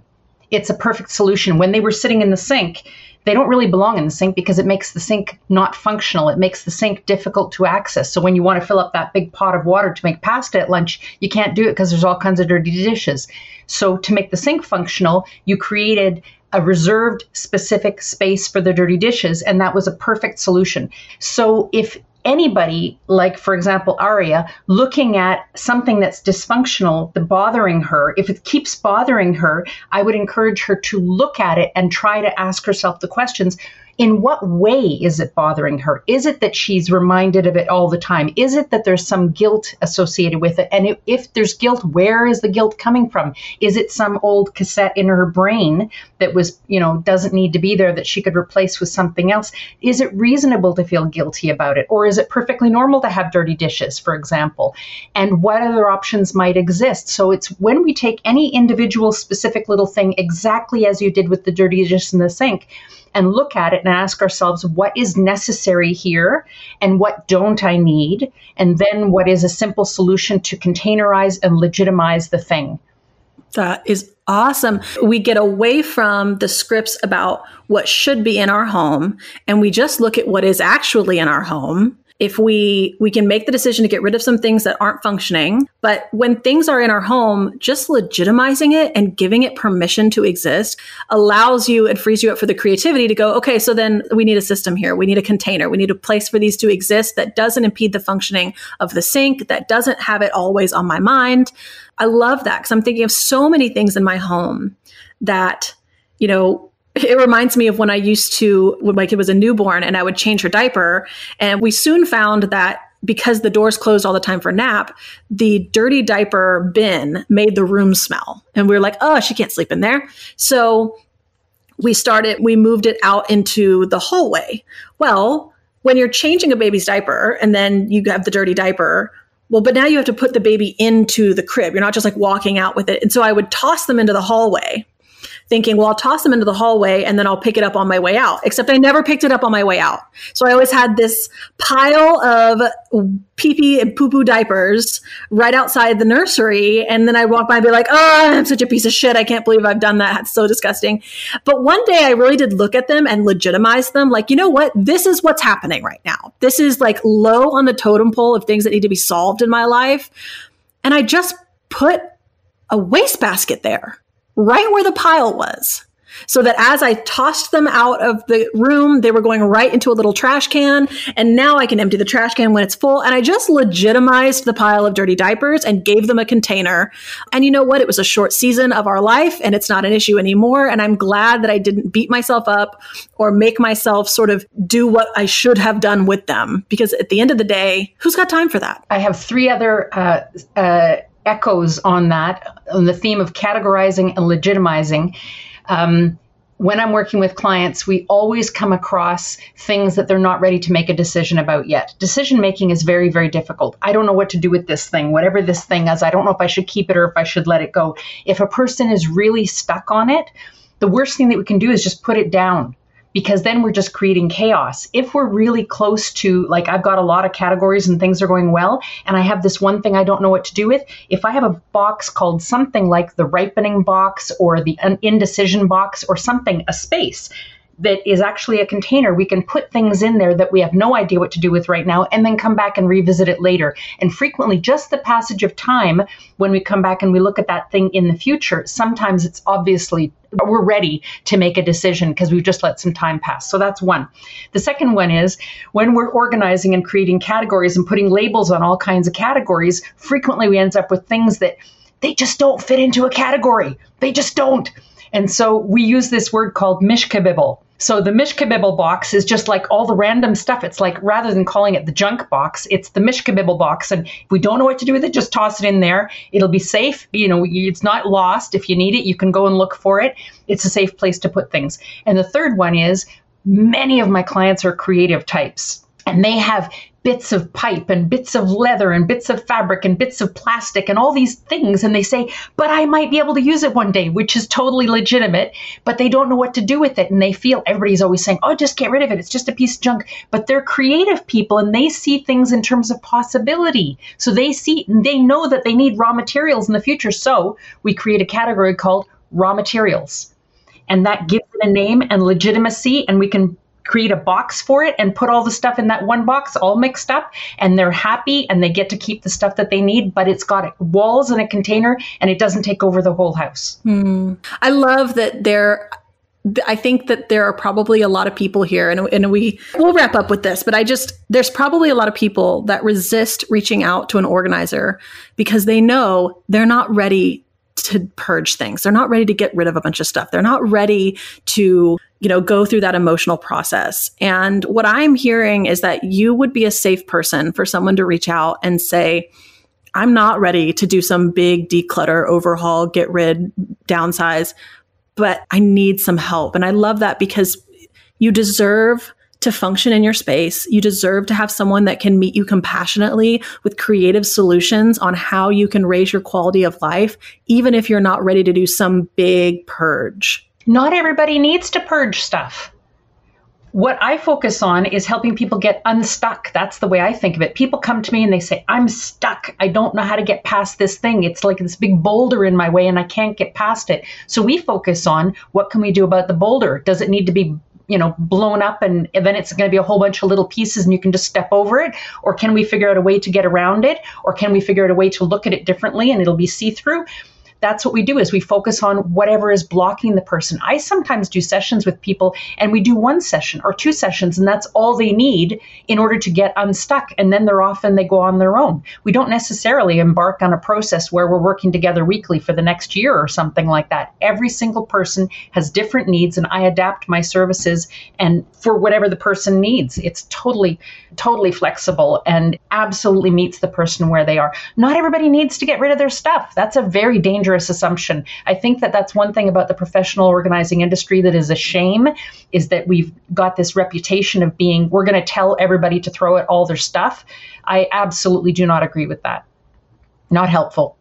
It's a perfect solution. When they were sitting in the sink, they don't really belong in the sink, because it makes the sink not functional. It makes the sink difficult to access. So when you want to fill up that big pot of water to make pasta at lunch, you can't do it because there's all kinds of dirty dishes. So to make the sink functional, you created a reserved specific space for the dirty dishes, and that was a perfect solution. So if anybody, like, for example, Aria, looking at something that's dysfunctional, the bothering her, if it keeps bothering her, I would encourage her to look at it and try to ask herself the questions. In what way is it bothering her? Is it that she's reminded of it all the time? Is it that there's some guilt associated with it? And if, if there's guilt, where is the guilt coming from? Is it some old cassette in her brain that was, you know, doesn't need to be there, that she could replace with something else? Is it reasonable to feel guilty about it? Or is it perfectly normal to have dirty dishes, for example? And what other options might exist? So it's when we take any individual specific little thing, exactly as you did with the dirty dishes in the sink, and look at it and ask ourselves, what is necessary here and what don't I need? And then what is a simple solution to containerize and legitimize the thing? That is awesome. We get away from the scripts about what should be in our home, and we just look at what is actually in our home. If we, we can make the decision to get rid of some things that aren't functioning, but when things are in our home, just legitimizing it and giving it permission to exist allows you and frees you up for the creativity to go, okay, so then we need a system here. We need a container. We need a place for these to exist that doesn't impede the functioning of the sink, that doesn't have it always on my mind. I love that, because I'm thinking of so many things in my home that, you know, it reminds me of when I used to, when my kid was a newborn and I would change her diaper. And we soon found that because the door's closed all the time for nap, the dirty diaper bin made the room smell. And we were like, oh, she can't sleep in there. So we started, we moved it out into the hallway. Well, when you're changing a baby's diaper and then you have the dirty diaper, well, but now you have to put the baby into the crib. You're not just like walking out with it. And so I would toss them into the hallway, thinking, well, I'll toss them into the hallway and then I'll pick it up on my way out, except I never picked it up on my way out. So I always had this pile of pee-pee and poo-poo diapers right outside the nursery. And then I walk by and be like, oh, I'm such a piece of shit. I can't believe I've done that. It's so disgusting. But one day I really did look at them and legitimize them. Like, you know what? This is what's happening right now. This is like low on the totem pole of things that need to be solved in my life. And I just put a wastebasket there, right where the pile was, so that as I tossed them out of the room, they were going right into a little trash can. And now I can empty the trash can when it's full. And I just legitimized the pile of dirty diapers and gave them a container. And you know what? It was a short season of our life and it's not an issue anymore. And I'm glad that I didn't beat myself up or make myself sort of do what I should have done with them. Because at the end of the day, who's got time for that? I have three other uh, uh echoes on that, on the theme of categorizing and legitimizing. Um, when I'm working with clients, we always come across things that they're not ready to make a decision about yet. Decision making is very, very difficult. I don't know what to do with this thing, whatever this thing is. I don't know if I should keep it or if I should let it go. If a person is really stuck on it, the worst thing that we can do is just put it down, because then we're just creating chaos. If we're really close to, like, I've got a lot of categories and things are going well, and I have this one thing I don't know what to do with. If I have a box called something like the ripening box or the indecision box or something, a space that is actually a container, we can put things in there that we have no idea what to do with right now and then come back and revisit it later. And frequently, just the passage of time, when we come back and we look at that thing in the future, sometimes it's obviously we're ready to make a decision because we've just let some time pass. So that's one. The second one is when we're organizing and creating categories and putting labels on all kinds of categories, frequently we end up with things that they just don't fit into a category. They just don't. And so we use this word called mishkabibble. So the mishkabibble box is just like all the random stuff. It's like, rather than calling it the junk box, it's the mishkabibble box. And if we don't know what to do with it, just toss it in there. It'll be safe. You know, it's not lost. If you need it, you can go and look for it. It's a safe place to put things. And the third one is many of my clients are creative types, and they have bits of pipe and bits of leather and bits of fabric and bits of plastic and all these things. And they say, but I might be able to use it one day, which is totally legitimate, but they don't know what to do with it. And they feel everybody's always saying, oh, just get rid of it. It's just a piece of junk. But they're creative people and they see things in terms of possibility. So they see, they know that they need raw materials in the future. So we create a category called raw materials, and that gives it a name and legitimacy, and we can create a box for it and put all the stuff in that one box all mixed up, and they're happy and they get to keep the stuff that they need, but it's got walls and a container and it doesn't take over the whole house. Mm. I love that there, I think that there are probably a lot of people here, and, and we will wrap up with this, but I just, there's probably a lot of people that resist reaching out to an organizer because they know they're not ready to purge things. They're not ready to get rid of a bunch of stuff. They're not ready to, you know, go through that emotional process. And what I'm hearing is that you would be a safe person for someone to reach out and say, I'm not ready to do some big declutter, overhaul, get rid, downsize, but I need some help. And I love that, because you deserve to function in your space. You deserve to have someone that can meet you compassionately with creative solutions on how you can raise your quality of life, even if you're not ready to do some big purge. Not everybody needs to purge stuff. What I focus on is helping people get unstuck. That's the way I think of it. People come to me and they say, I'm stuck. I don't know how to get past this thing. It's like this big boulder in my way and I can't get past it. So we focus on what can we do about the boulder? Does it need to be, you know, blown up and, and then it's going to be a whole bunch of little pieces and you can just step over it? Or can we figure out a way to get around it? Or can we figure out a way to look at it differently and it'll be see-through? that's what we do, is we focus on whatever is blocking the person. I sometimes do sessions with people and we do one session or two sessions, and that's all they need in order to get unstuck. And then they're off and they go on their own. We don't necessarily embark on a process where we're working together weekly for the next year or something like that. Every single person has different needs, and I adapt my services and for whatever the person needs. It's totally, totally flexible and absolutely meets the person where they are. Not everybody needs to get rid of their stuff. That's a very dangerous assumption. I think that that's one thing about the professional organizing industry that is a shame, is that we've got this reputation of being, we're going to tell everybody to throw out all their stuff. I absolutely do not agree with that. Not helpful.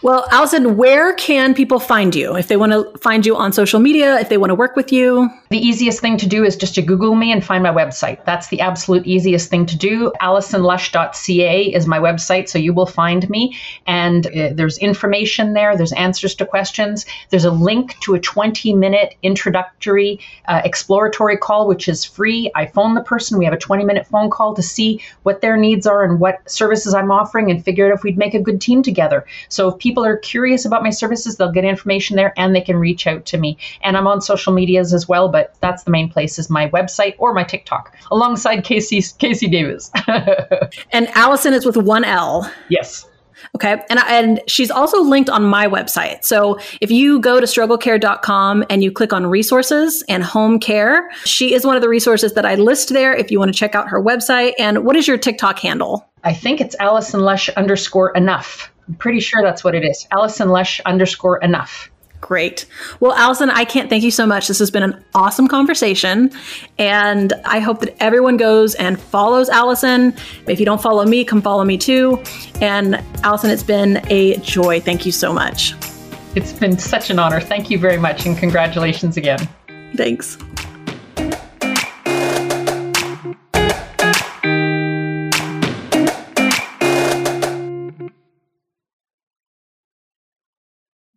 Well, Alison, where can people find you if they want to find you on social media, if they want to work with you? The easiest thing to do is just to Google me and find my website. That's the absolute easiest thing to do. alison lush dot c a is my website, so you will find me. And uh, there's information there. There's answers to questions. There's a link to a twenty-minute introductory uh, exploratory call, which is free. I phone the person. We have a twenty-minute phone call to see what their needs are and what services I'm offering, and figure out if we'd make a good team together. So if people People are curious about my services, they'll get information there and they can reach out to me. And I'm on social medias as well, but that's the main place, is my website or my TikTok, alongside Casey Casey Davis. And Alison is with one L. Yes. Okay. And, and she's also linked on my website. So if you go to struggle care dot com and you click on resources and home care, she is one of the resources that I list there if you want to check out her website. And what is your TikTok handle? I think it's Alison Lush underscore enough. I'm pretty sure that's what it is. Alison Lush underscore enough. Great. Well, Alison, I can't thank you so much. This has been an awesome conversation. And I hope that everyone goes and follows Alison. If you don't follow me, come follow me too. And Alison, it's been a joy. Thank you so much. It's been such an honor. Thank you very much. And congratulations again. Thanks.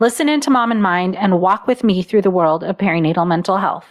Listen into Mom in Mind and walk with me through the world of perinatal mental health.